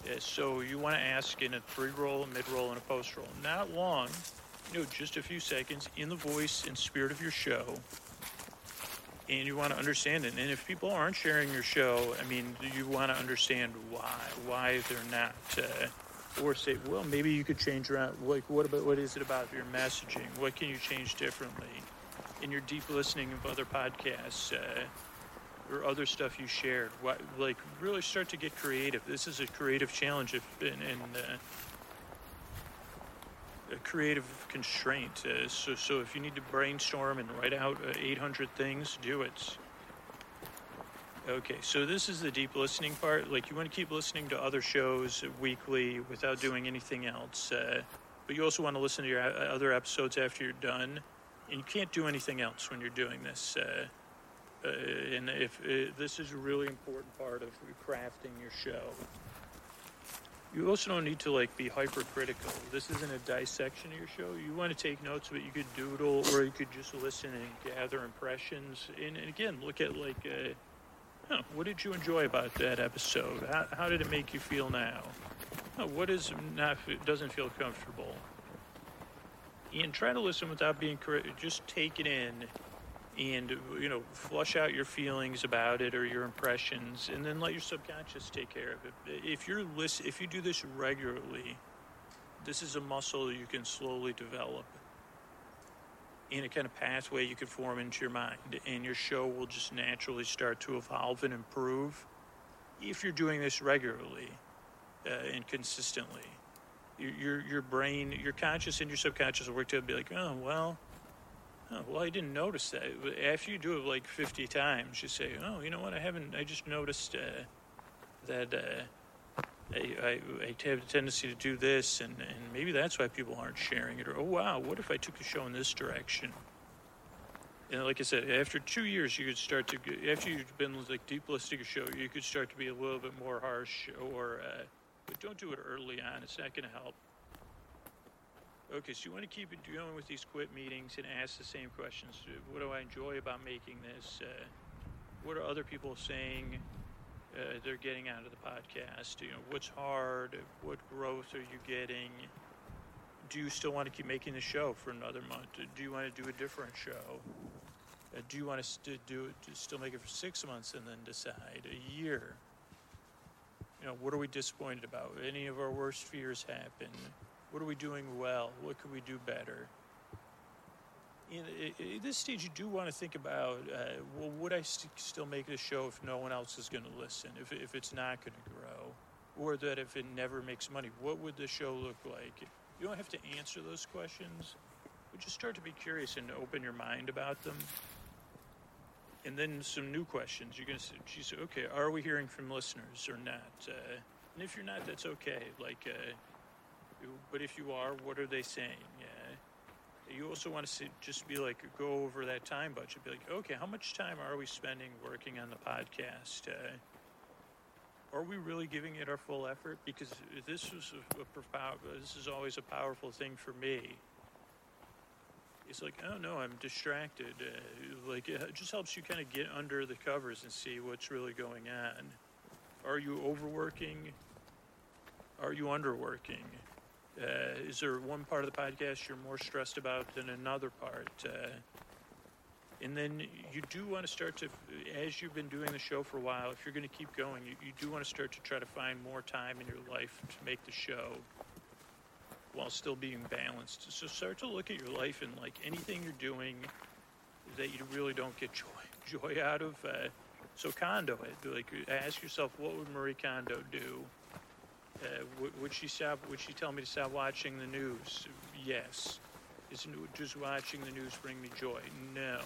Uh, so you want to ask in a pre-roll, a mid-roll, and a post-roll. Not long, you know, just a few seconds in the voice and spirit of your show. And you want to understand it. And if people aren't sharing your show, I mean, you want to understand why, why they're not. Uh, or say, well, maybe you could change around. Like, what about what is it about your messaging? What can you change differently? In your deep listening of other podcasts uh, or other stuff you shared, why, like, really start to get creative. This is a creative challenge if, and, and uh, a creative constraint. Uh, so, so if you need to brainstorm and write out uh, eight hundred things, do it. Okay, so this is the deep listening part. Like, you want to keep listening to other shows weekly without doing anything else. Uh, but you also want to listen to your other episodes after you're done. And you can't do anything else when you're doing this. Uh, uh, and if uh, this is a really important part of crafting your show. You also don't need to, like, be hypercritical. This isn't a dissection of your show. You want to take notes, but you could doodle, or you could just listen and gather impressions. And, and again, look at, like, uh, huh, what did you enjoy about that episode? How, how did it make you feel now? Huh, what is not doesn't feel comfortable? And try to listen without being critical. Just take it in and, you know, flush out your feelings about it or your impressions, and then let your subconscious take care of it. If you're listen, if you do this regularly, this is a muscle you can slowly develop in a kind of pathway you can form into your mind, and your show will just naturally start to evolve and improve if you're doing this regularly uh, and consistently. Your, your, your brain, your conscious and your subconscious will work together and be like, oh, well, Oh, well, I didn't notice that. After you do it like fifty times, you say, oh, you know what, I haven't, I just noticed uh, that uh, I, I, I have a tendency to do this, and, and maybe that's why people aren't sharing it. Or, oh, wow, what if I took the show in this direction? And like I said, after two years, you could start to, after you've been like deep listening to your show, you could start to be a little bit more harsh, or, uh, but don't do it early on. It's not going to help. Okay, so you want to keep it going with these quit meetings and ask the same questions. What do I enjoy about making this? Uh, what are other people saying uh, they're getting out of the podcast? You know, what's hard? What growth are you getting? Do you still want to keep making the show for another month? Do you want to do a different show? Uh, do you want to st- do it, to still make it for six months and then decide a year? You know, what are we disappointed about? Any of our worst fears happen? What are we doing well? What could we do better? At this stage, you do want to think about, uh, well, would I st- still make this show if no one else is going to listen, if if it's not going to grow, or that if it never makes money, what would the show look like? You don't have to answer those questions, but just start to be curious and open your mind about them. And then some new questions. You're going to say, geez, okay, are we hearing from listeners or not? Uh, and if you're not, that's okay. Like... Uh, But if you are, what are they saying? Uh, you also want to see, just be like, go over that time budget. Be like, okay, how much time are we spending working on the podcast? Uh, are we really giving it our full effort? Because this was a, a this is always a powerful thing for me. It's like, oh no, I'm distracted. Uh, like, it just helps you kind of get under the covers and see what's really going on. Are you overworking? Are you underworking? Uh, is there one part of the podcast you're more stressed about than another part? Uh, and then you do want to start to, as you've been doing the show for a while, if you're going to keep going, you, you do want to start to try to find more time in your life to make the show while still being balanced. So start to look at your life and, like, anything you're doing that you really don't get joy, joy out of. Uh, so Kondo it. Like, ask yourself, what would Marie Kondo do? Uh, w- would she stop? Would she tell me to stop watching the news? Yes. Isn't just watching the news bring me joy? No.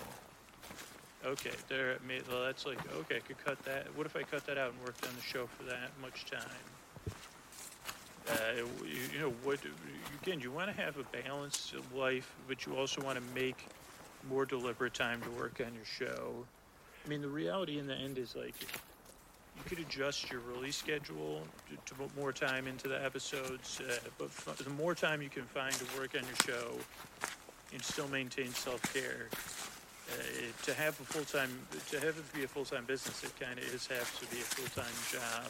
Okay, there. Well, that's like okay. I could cut that. What if I cut that out and worked on the show for that much time? Uh, you, you know what? Again, you want to have a balanced life, but you also want to make more deliberate time to work on your show. I mean, the reality in the end is like. You could adjust your release schedule to, to put more time into the episodes, uh, but f- the more time you can find to work on your show and still maintain self-care, uh, to have a full-time, to have it be a full-time business, it kind of is have to be a full-time job.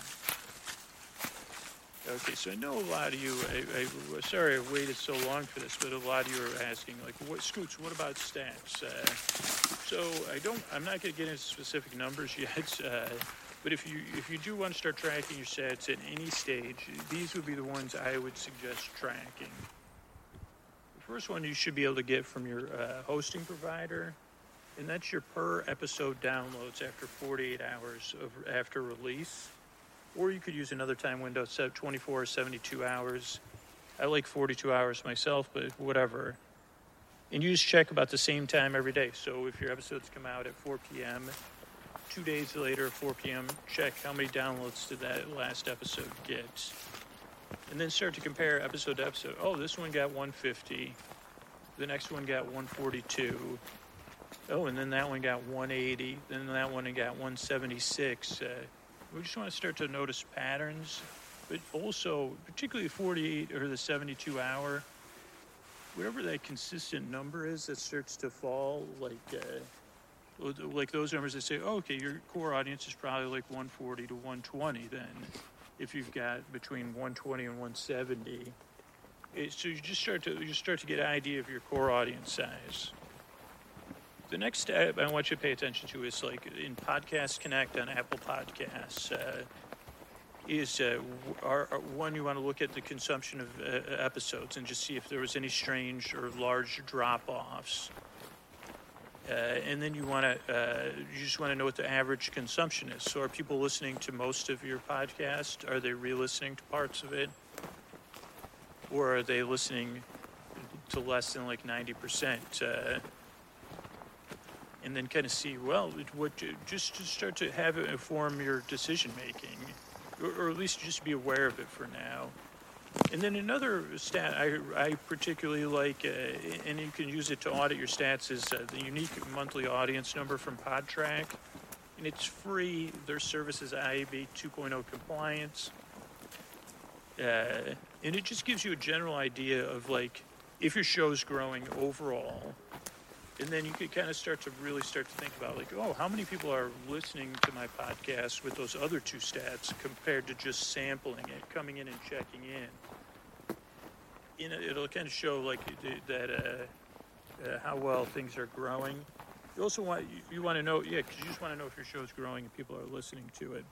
Okay, so I know a lot of you, I, I, sorry I waited so long for this, but a lot of you are asking, like, what, Scoots, what about stats? Uh, so I don't, I'm not going to get into specific numbers yet, uh, But if you if you do want to start tracking your stats at any stage, these would be the ones I would suggest tracking. The first one you should be able to get from your uh, hosting provider, and that's your per episode downloads after forty-eight hours of after release. Or you could use another time window, set twenty-four or seventy-two hours. I like forty-two hours myself, but whatever. And you just check about the same time every day. So if your episodes come out at four p.m., two days later, four p.m., check how many downloads did that last episode get. And then start to compare episode to episode. Oh, this one got one fifty. The next one got one forty-two. Oh, and then that one got one eighty. Then that one got one seventy-six. Uh, we just want to start to notice patterns. But also, particularly the forty-eight or the seventy-two hour, whatever that consistent number is that starts to fall, like... Uh, like those numbers that say, oh, okay, your core audience is probably like one forty to one twenty then, if you've got between one twenty and one seventy. It, so you just start to you start to get an idea of your core audience size. The next step I want you to pay attention to is like in Podcast Connect on Apple Podcasts, uh, is uh, our, our, one, you want to look at the consumption of uh, episodes and just see if there was any strange or large drop-offs. Uh, and then you want to, uh, you just want to know what the average consumption is. So are people listening to most of your podcast? Are they re-listening to parts of it? Or are they listening to less than like ninety percent? Uh, and then kind of see, well, what just to start to have it inform your decision-making, or, or at least just be aware of it for now. And then another stat I, I particularly like, uh, and you can use it to audit your stats, is uh, the unique monthly audience number from Podtrac. And it's free. Their service is I A B two point oh compliance. Uh, and it just gives you a general idea of, like, if your show's growing overall. And then you can kind of start to really start to think about, like, oh, how many people are listening to my podcast with those other two stats compared to just sampling it, coming in and checking in. And it'll kind of show, like, that uh, uh, how well things are growing. You also want, you, you want to know, yeah, because you just want to know if your show's growing and people are listening to it.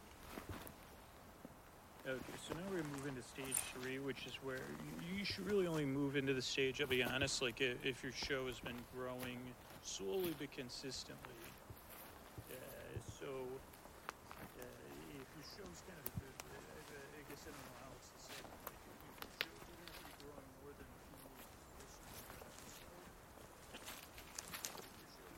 Okay, so now we're moving to stage three, which is where you should really only move into the stage, I'll be honest, like if your show has been growing slowly but consistently. Uh, so, uh, if your show's kind of, uh, I guess I don't know how else to say it, like if your show's going to be growing more than a few listeners per episode, if your show's going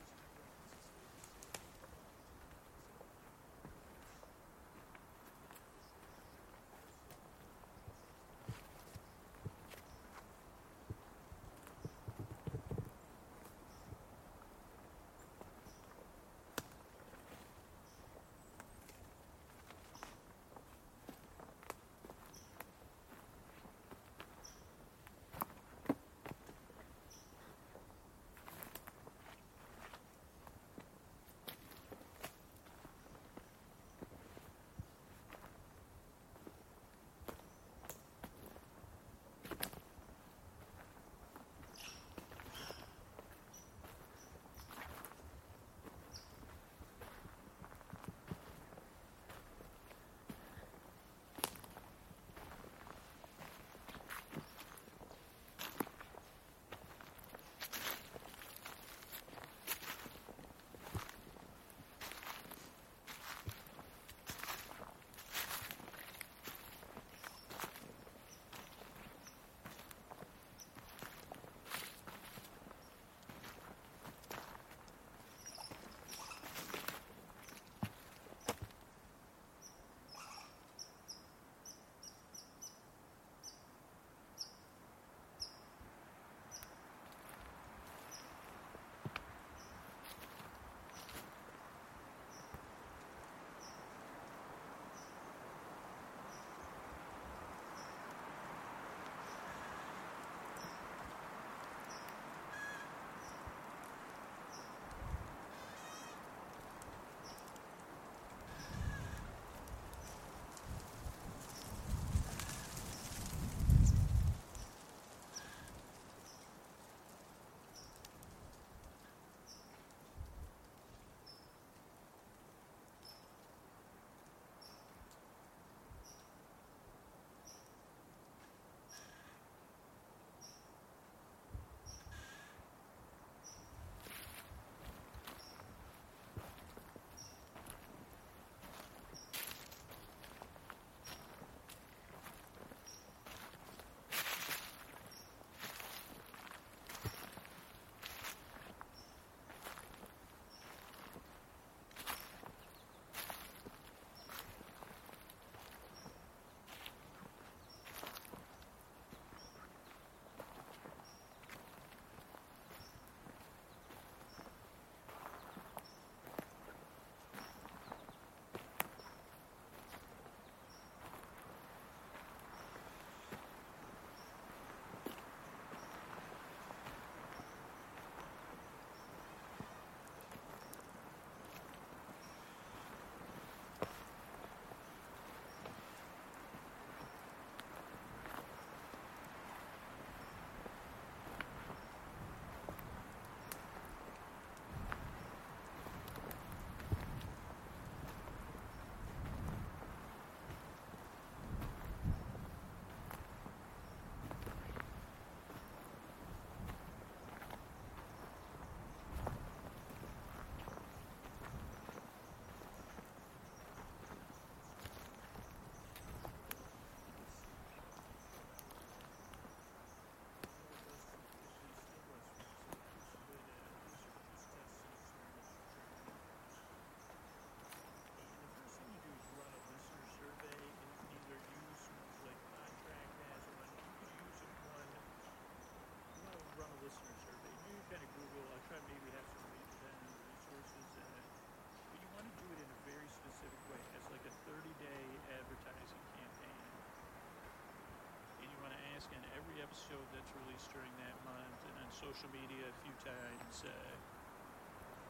to grow consistently. social media a few times. Uh,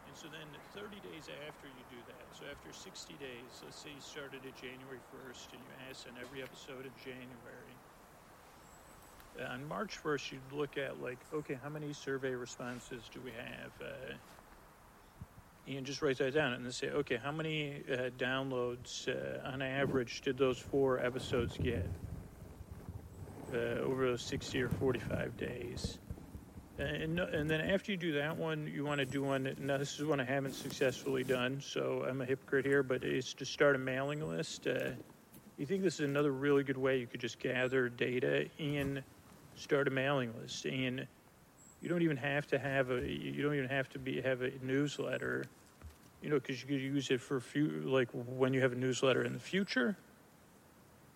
and so then thirty days after you do that, so after sixty days, let's say you started at January first and you asked in every episode of January, uh, on March first, you'd look at like, okay, how many survey responses do we have? Uh, and just write that down and then say, okay, how many uh, downloads uh, on average did those four episodes get uh, over those sixty or forty-five days? And, and then after you do that one, you want to do one. Now, this is one I haven't successfully done, so I'm a hypocrite here, but it's to start a mailing list. Uh, you think this is another really good way you could just gather data and start a mailing list. And you don't even have to have a, you don't even have to be, have a newsletter, you know, because you could use it for few, like when you have a newsletter in the future.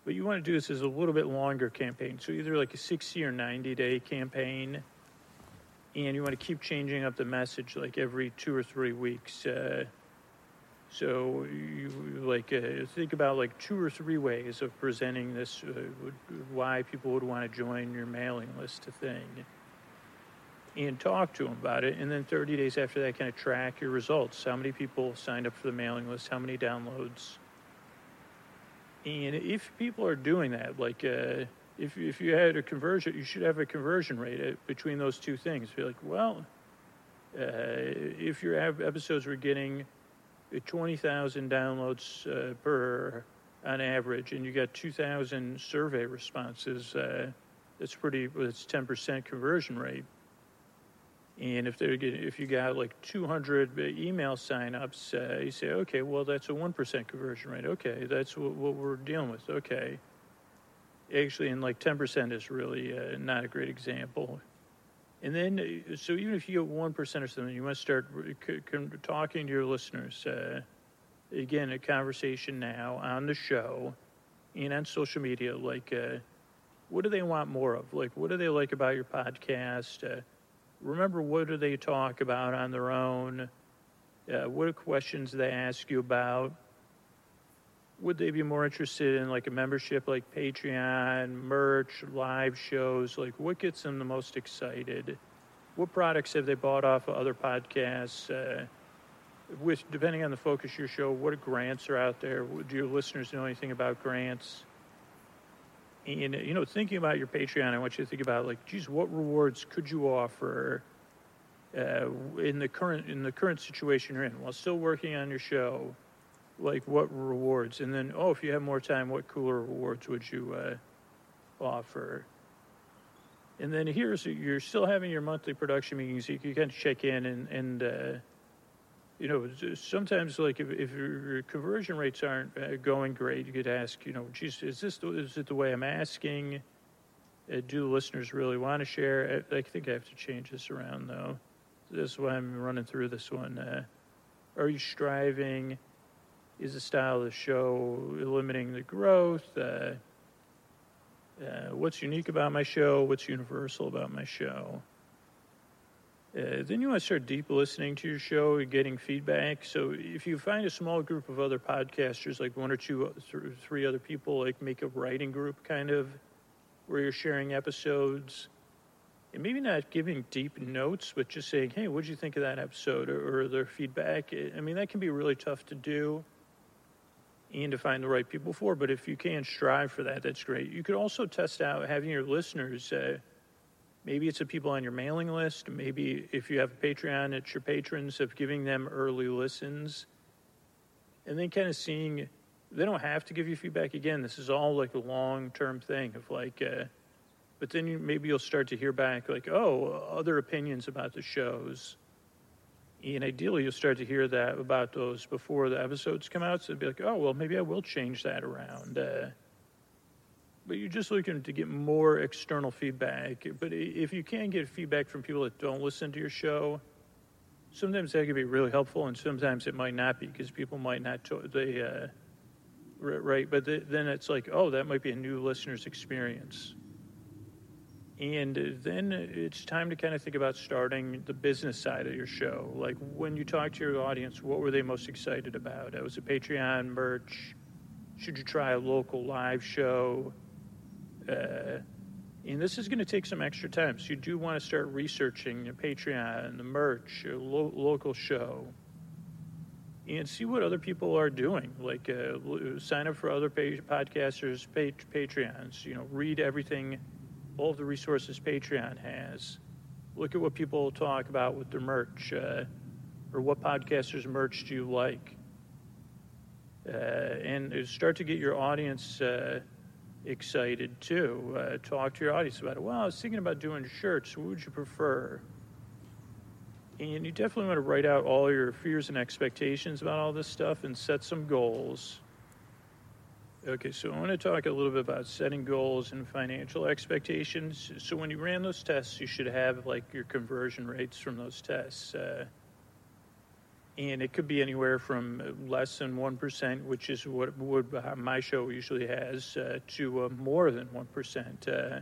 But you want to do this as a little bit longer campaign. So either like a sixty or ninety day campaign. And you want to keep changing up the message like every two or three weeks. Uh, so you like uh, think about like two or three ways of presenting this, uh, would, why people would want to join your mailing list thing, and talk to them about it. And then thirty days after that, kind of track your results. How many people signed up for the mailing list? How many downloads? And if people are doing that, like... Uh, If if you had a conversion, you should have a conversion rate between those two things. Be like, well, uh, if your episodes were getting twenty thousand downloads uh, per on average, and you got two thousand survey responses, uh, that's pretty. That's ten percent conversion rate. And if they if you got like two hundred email signups, uh, you say, okay, well, that's a one percent conversion rate. Okay, that's what, what we're dealing with. Okay. Actually, and like ten percent is really uh, not a great example. And then, so even if you get one percent or something, you want to start c- c- talking to your listeners. Uh, again, a conversation now on the show and on social media. Like, uh, what do they want more of? Like, what do they like about your podcast? Uh, remember, what do they talk about on their own? Uh, what are questions they ask you about? Would they be more interested in like a membership like Patreon, merch, live shows? Like what gets them the most excited? What products have they bought off of other podcasts? Uh, which, depending on the focus of your show, what grants are out there? Do your listeners know anything about grants? And, you know, thinking about your Patreon, I want you to think about like, geez, what rewards could you offer uh, in the current in the current situation you're in while still working on your show? Like what rewards, and then, oh, if you have more time, what cooler rewards would you uh, offer? And then here's, you're still having your monthly production meetings. You can kind of check in and, and uh, you know, sometimes like if, if your conversion rates aren't going great, you could ask, you know, geez, is this, is it the way I'm asking? Uh, do the listeners really want to share? I, I think I have to change this around though. That's why I'm running through this one. Uh, are you striving? Is the style of the show limiting the growth? Uh, uh, what's unique about my show? What's universal about my show? Uh, then you want to start deep listening to your show and getting feedback. So if you find a small group of other podcasters, like one or two, th- three other people, like make a writing group kind of where you're sharing episodes and maybe not giving deep notes, but just saying, hey, what did you think of that episode or, or their feedback? I mean, that can be really tough to do. And to find the right people for, but if you can strive for that, that's great. You could also test out having your listeners, uh, maybe it's the people on your mailing list, maybe if you have a Patreon, it's your patrons, of giving them early listens. And then kind of seeing, they don't have to give you feedback again. This is all like a long-term thing of like, uh, but then you, maybe you'll start to hear back like, oh, other opinions about the shows. And ideally, you'll start to hear that about those before the episodes come out. So it'd be like, oh, well, maybe I will change that around. Uh, but you're just looking to get more external feedback. But if you can get feedback from people that don't listen to your show, sometimes that can be really helpful, and sometimes it might not be because people might not, to- they, uh, right? But the, then it's like, oh, that might be a new listener's experience. And then it's time to kind of think about starting the business side of your show. Like when you talk to your audience, what were they most excited about? Was it Patreon, merch? Should you try a local live show? Uh, And this is going to take some extra time. So you do want to start researching the Patreon, the merch, your lo- local show, and see what other people are doing. Like uh, sign up for other page- podcasters' page- Patreons. You know, read everything, all the resources Patreon has. Look at what people talk about with their merch, uh, or what podcasters' merch do you like, uh, and start to get your audience Uh, excited too. Uh, talk to your audience about it. Well, I was thinking about doing shirts. What would you prefer? And you definitely want to write out all your fears and expectations about all this stuff and set some goals. Okay, so I want to talk a little bit about setting goals and financial expectations. So when you ran those tests, you should have like your conversion rates from those tests. Uh, And it could be anywhere from less than one percent, which is what would, uh, my show usually has, uh, to uh, more than one percent. Uh,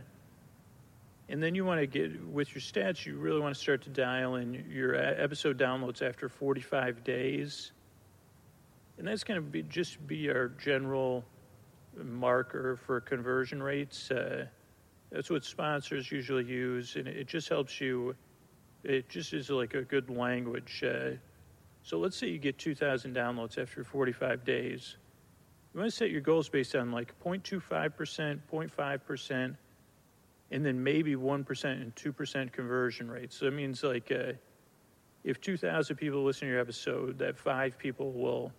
and then you want to get, with your stats, you really want to start to dial in your episode downloads after forty-five days. And that's going to be just be our general marker for conversion rates. Uh, that's what sponsors usually use, and it just helps you. It just is like a good language. Uh, So let's say you get two thousand downloads after forty-five days. You want to set your goals based on like zero point two five percent, zero point five percent, and then maybe one percent and two percent conversion rates. So that means like uh, if two thousand people listen to your episode, that five people will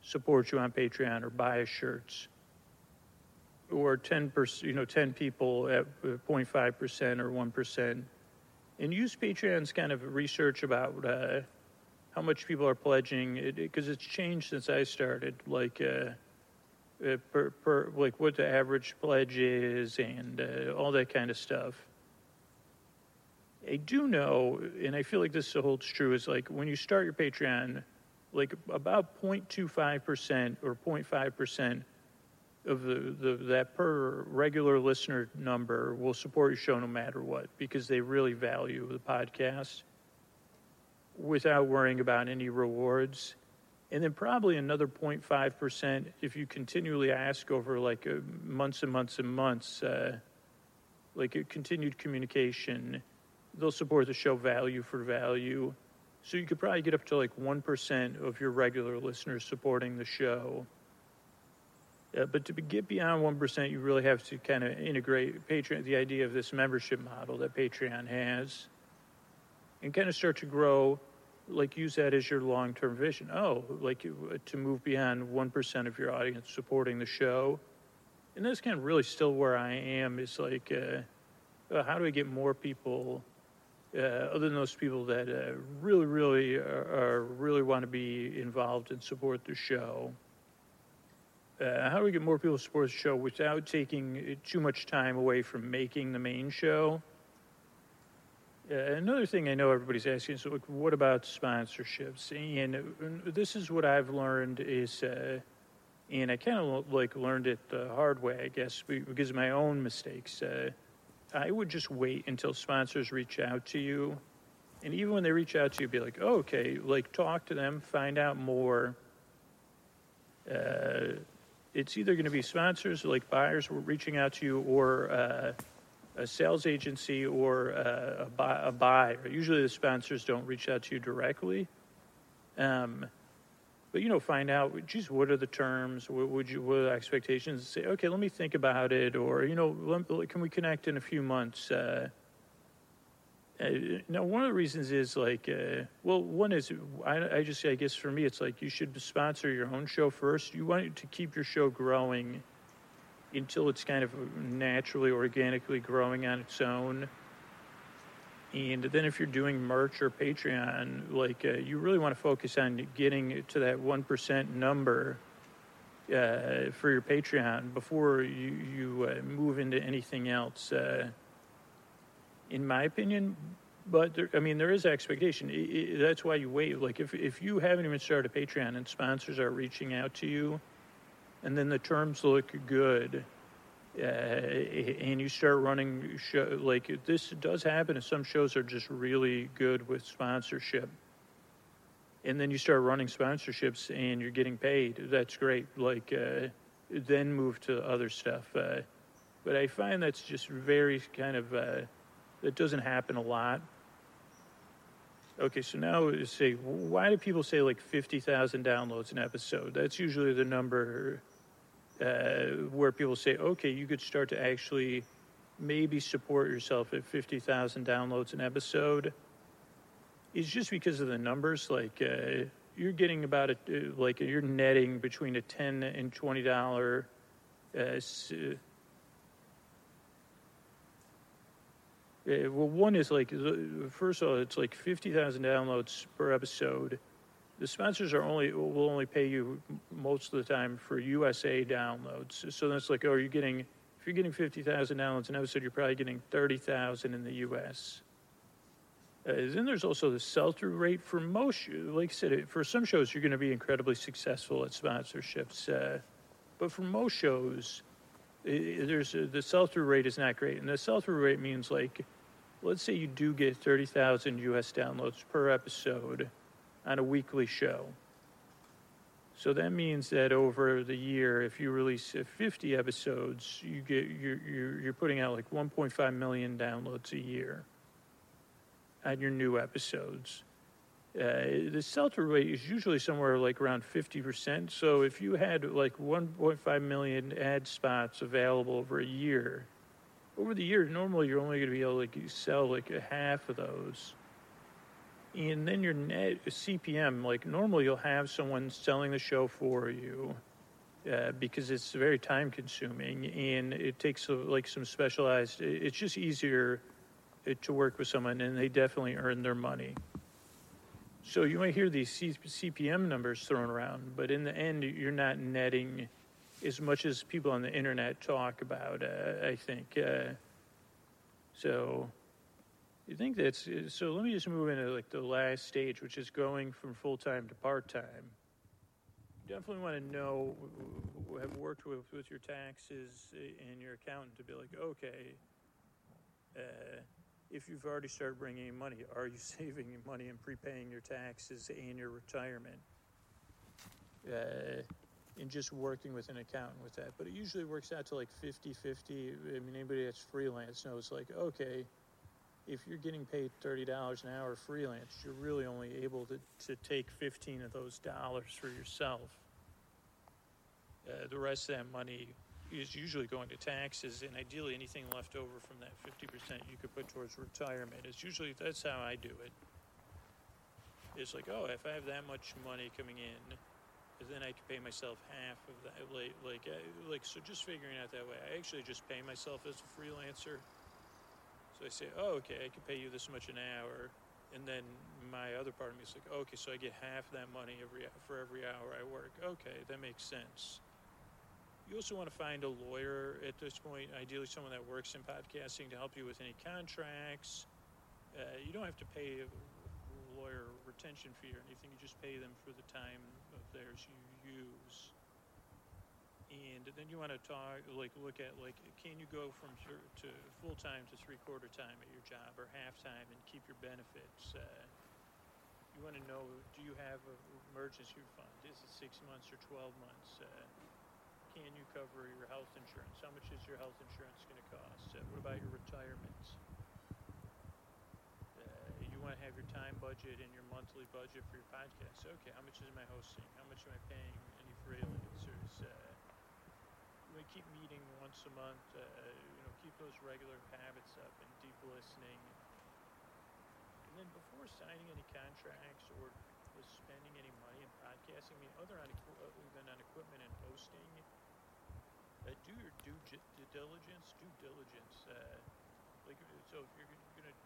support you on Patreon or buy a shirt. Or ten percent, you know, ten people at zero point five percent or one percent. And use Patreon's kind of research about Uh, how much people are pledging, because it, it, it's changed since I started, like uh, per, per, like what the average pledge is and uh, all that kind of stuff. I do know, and I feel like this holds true, is like when you start your Patreon, like about zero point two five percent or zero point five percent of the, the that per regular listener number will support your show no matter what, because they really value the podcast, without worrying about any rewards. And then probably another zero point five percent if you continually ask over like uh, months and months and months, uh, like a continued communication, they'll support the show value for value. So you could probably get up to like one percent of your regular listeners supporting the show. Uh, but to be, get beyond one percent, you really have to kind of integrate Patreon, the idea of this membership model that Patreon has, and kind of start to grow, like use that as your long-term vision. Oh, like to move beyond one percent of your audience supporting the show. And that's kind of really still where I am. It's like, uh, how do I get more people, uh, other than those people that uh, really, really are, are really want to be involved and support the show? Uh, how do we get more people to support the show without taking too much time away from making the main show? Uh, another thing I know everybody's asking is, look, what about sponsorships? And, and this is what I've learned is, uh, and I kind of like learned it the hard way, I guess, because of my own mistakes. Uh, I would just wait until sponsors reach out to you. And even when they reach out to you, be like, oh, okay, like talk to them, find out more. Uh, it's either going to be sponsors, like buyers reaching out to you, or uh a sales agency or a, a, a buyer. Usually the sponsors don't reach out to you directly. Um, but, you know, find out, geez, what are the terms? What, would you, what are the expectations? Say, okay, let me think about it. Or, you know, let, can we connect in a few months? Uh, uh, now, one of the reasons is like, uh, well, one is, I, I just, I guess for me, it's like you should sponsor your own show first. You want to keep your show growing until it's kind of naturally, organically growing on its own. And then if you're doing merch or Patreon, like uh, you really want to focus on getting to that one percent number uh, for your Patreon before you, you uh, move into anything else, uh, in my opinion. But there, I mean, there is expectation. It, it, that's why you wait. Like if, if you haven't even started a Patreon and sponsors are reaching out to you, and then the terms look good, uh, and you start running show, like this does happen, and some shows are just really good with sponsorship, and then you start running sponsorships and you're getting paid, that's great. Like uh, then move to other stuff. Uh, But I find that's just very kind of, uh, it doesn't happen a lot. Okay, so now let's see, why do people say like fifty thousand downloads an episode? That's usually the number uh, where people say, okay, you could start to actually maybe support yourself at fifty thousand downloads an episode. It's just because of the numbers. Like uh, you're getting about a, like you're netting between a ten dollars and twenty dollars uh, Uh, well, one is like, first of all, it's like fifty thousand downloads per episode. The sponsors are only will only pay you most of the time for U S A downloads. So that's like, oh, you're getting, if you're getting fifty thousand downloads an episode, you're probably getting thirty thousand in the U S. Uh, then there's also the sell-through rate for most, like I said, for some shows, you're going to be incredibly successful at sponsorships. Uh, but for most shows, there's a, the sell-through rate is not great. And the sell-through rate means, like, let's say you do get thirty thousand U S downloads per episode on a weekly show. So that means that over the year, if you release fifty episodes, you get, you're, you're, you're putting out like one point five million downloads a year on your new episodes. Uh, the sell-through rate is usually somewhere like around fifty percent. So if you had like one point five million ad spots available over a year, over the year, normally you're only going to be able to like, sell like a half of those. And then your net C P M, like normally you'll have someone selling the show for you uh, because it's very time-consuming and it takes like some specialized, it's just easier to work with someone and they definitely earn their money. So you might hear these C- CPM numbers thrown around, but in the end, you're not netting as much as people on the internet talk about, uh, I think. Uh, so you think that's, so let me just move into like the last stage, which is going from full-time to part-time. You definitely want to know, have worked with, with your taxes and your accountant to be like, okay, uh, if you've already started bringing in money, are you saving money and prepaying your taxes and your retirement? Uh, and just working with an accountant with that. But it usually works out to like fifty-fifty. I mean, anybody that's freelance knows like, okay, if you're getting paid thirty dollars an hour freelance, you're really only able to, to take fifteen of those dollars for yourself. Uh, the rest of that money is usually going to taxes, and ideally anything left over from that fifty percent you could put towards retirement. It's usually, that's how I do it. It's like, oh, if I have that much money coming in, then I can pay myself half of that. Like, like, like, so just figuring out that way. I actually just pay myself as a freelancer. So I say, oh, okay, I can pay you this much an hour. And then my other part of me is like, okay, so I get half that money every for every hour I work. Okay, that makes sense. You also want to find a lawyer at this point, ideally someone that works in podcasting to help you with any contracts. Uh, you don't have to pay a lawyer retention fee or anything. You just pay them for the time of theirs you use. And then you want to talk, like, look at, like, can you go from to full-time to three-quarter time at your job or half-time and keep your benefits? Uh, you want to know, do you have an emergency fund? Is it six months or twelve months? Uh, Can you cover your health insurance? How much is your health insurance going to cost? Uh, what about your retirement? Uh, you want to have your time budget and your monthly budget for your podcast. Okay, how much is my hosting? How much am I paying any freelancers? Uh, you want to keep meeting once a month. Uh, you know, keep those regular habits up and deep listening. And then before signing any contracts or spending any money in podcasting, I mean, other on, than on equipment and hosting, Uh, do your due diligence, due diligence. Uh, like, so if you're going to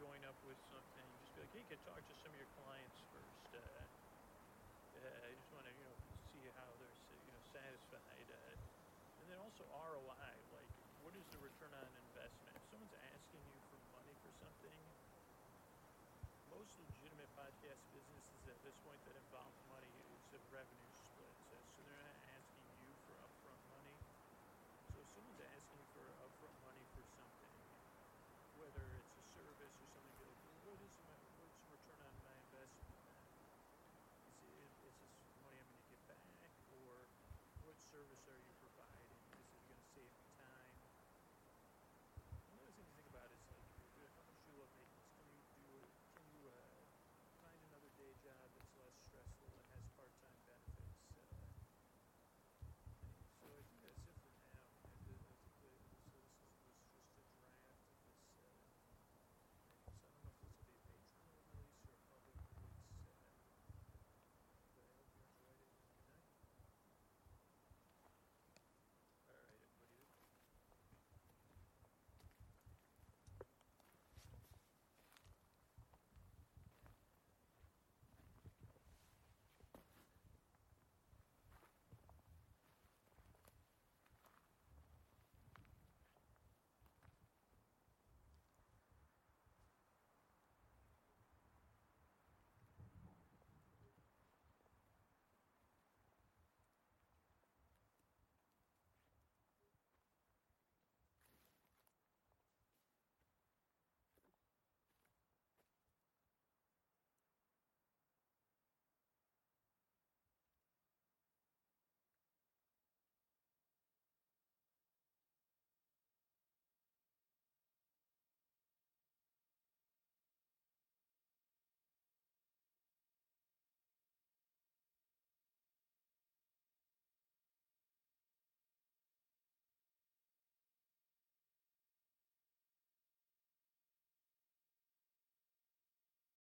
join up with something, just be like, hey, can talk to some of your clients first. Uh, uh, I just want to, you know, see how they're, you know, satisfied. Uh, and then also R O I, like, what is the return on investment? If someone's asking you for money for something, most legitimate podcast businesses at this point that involve money is revenue.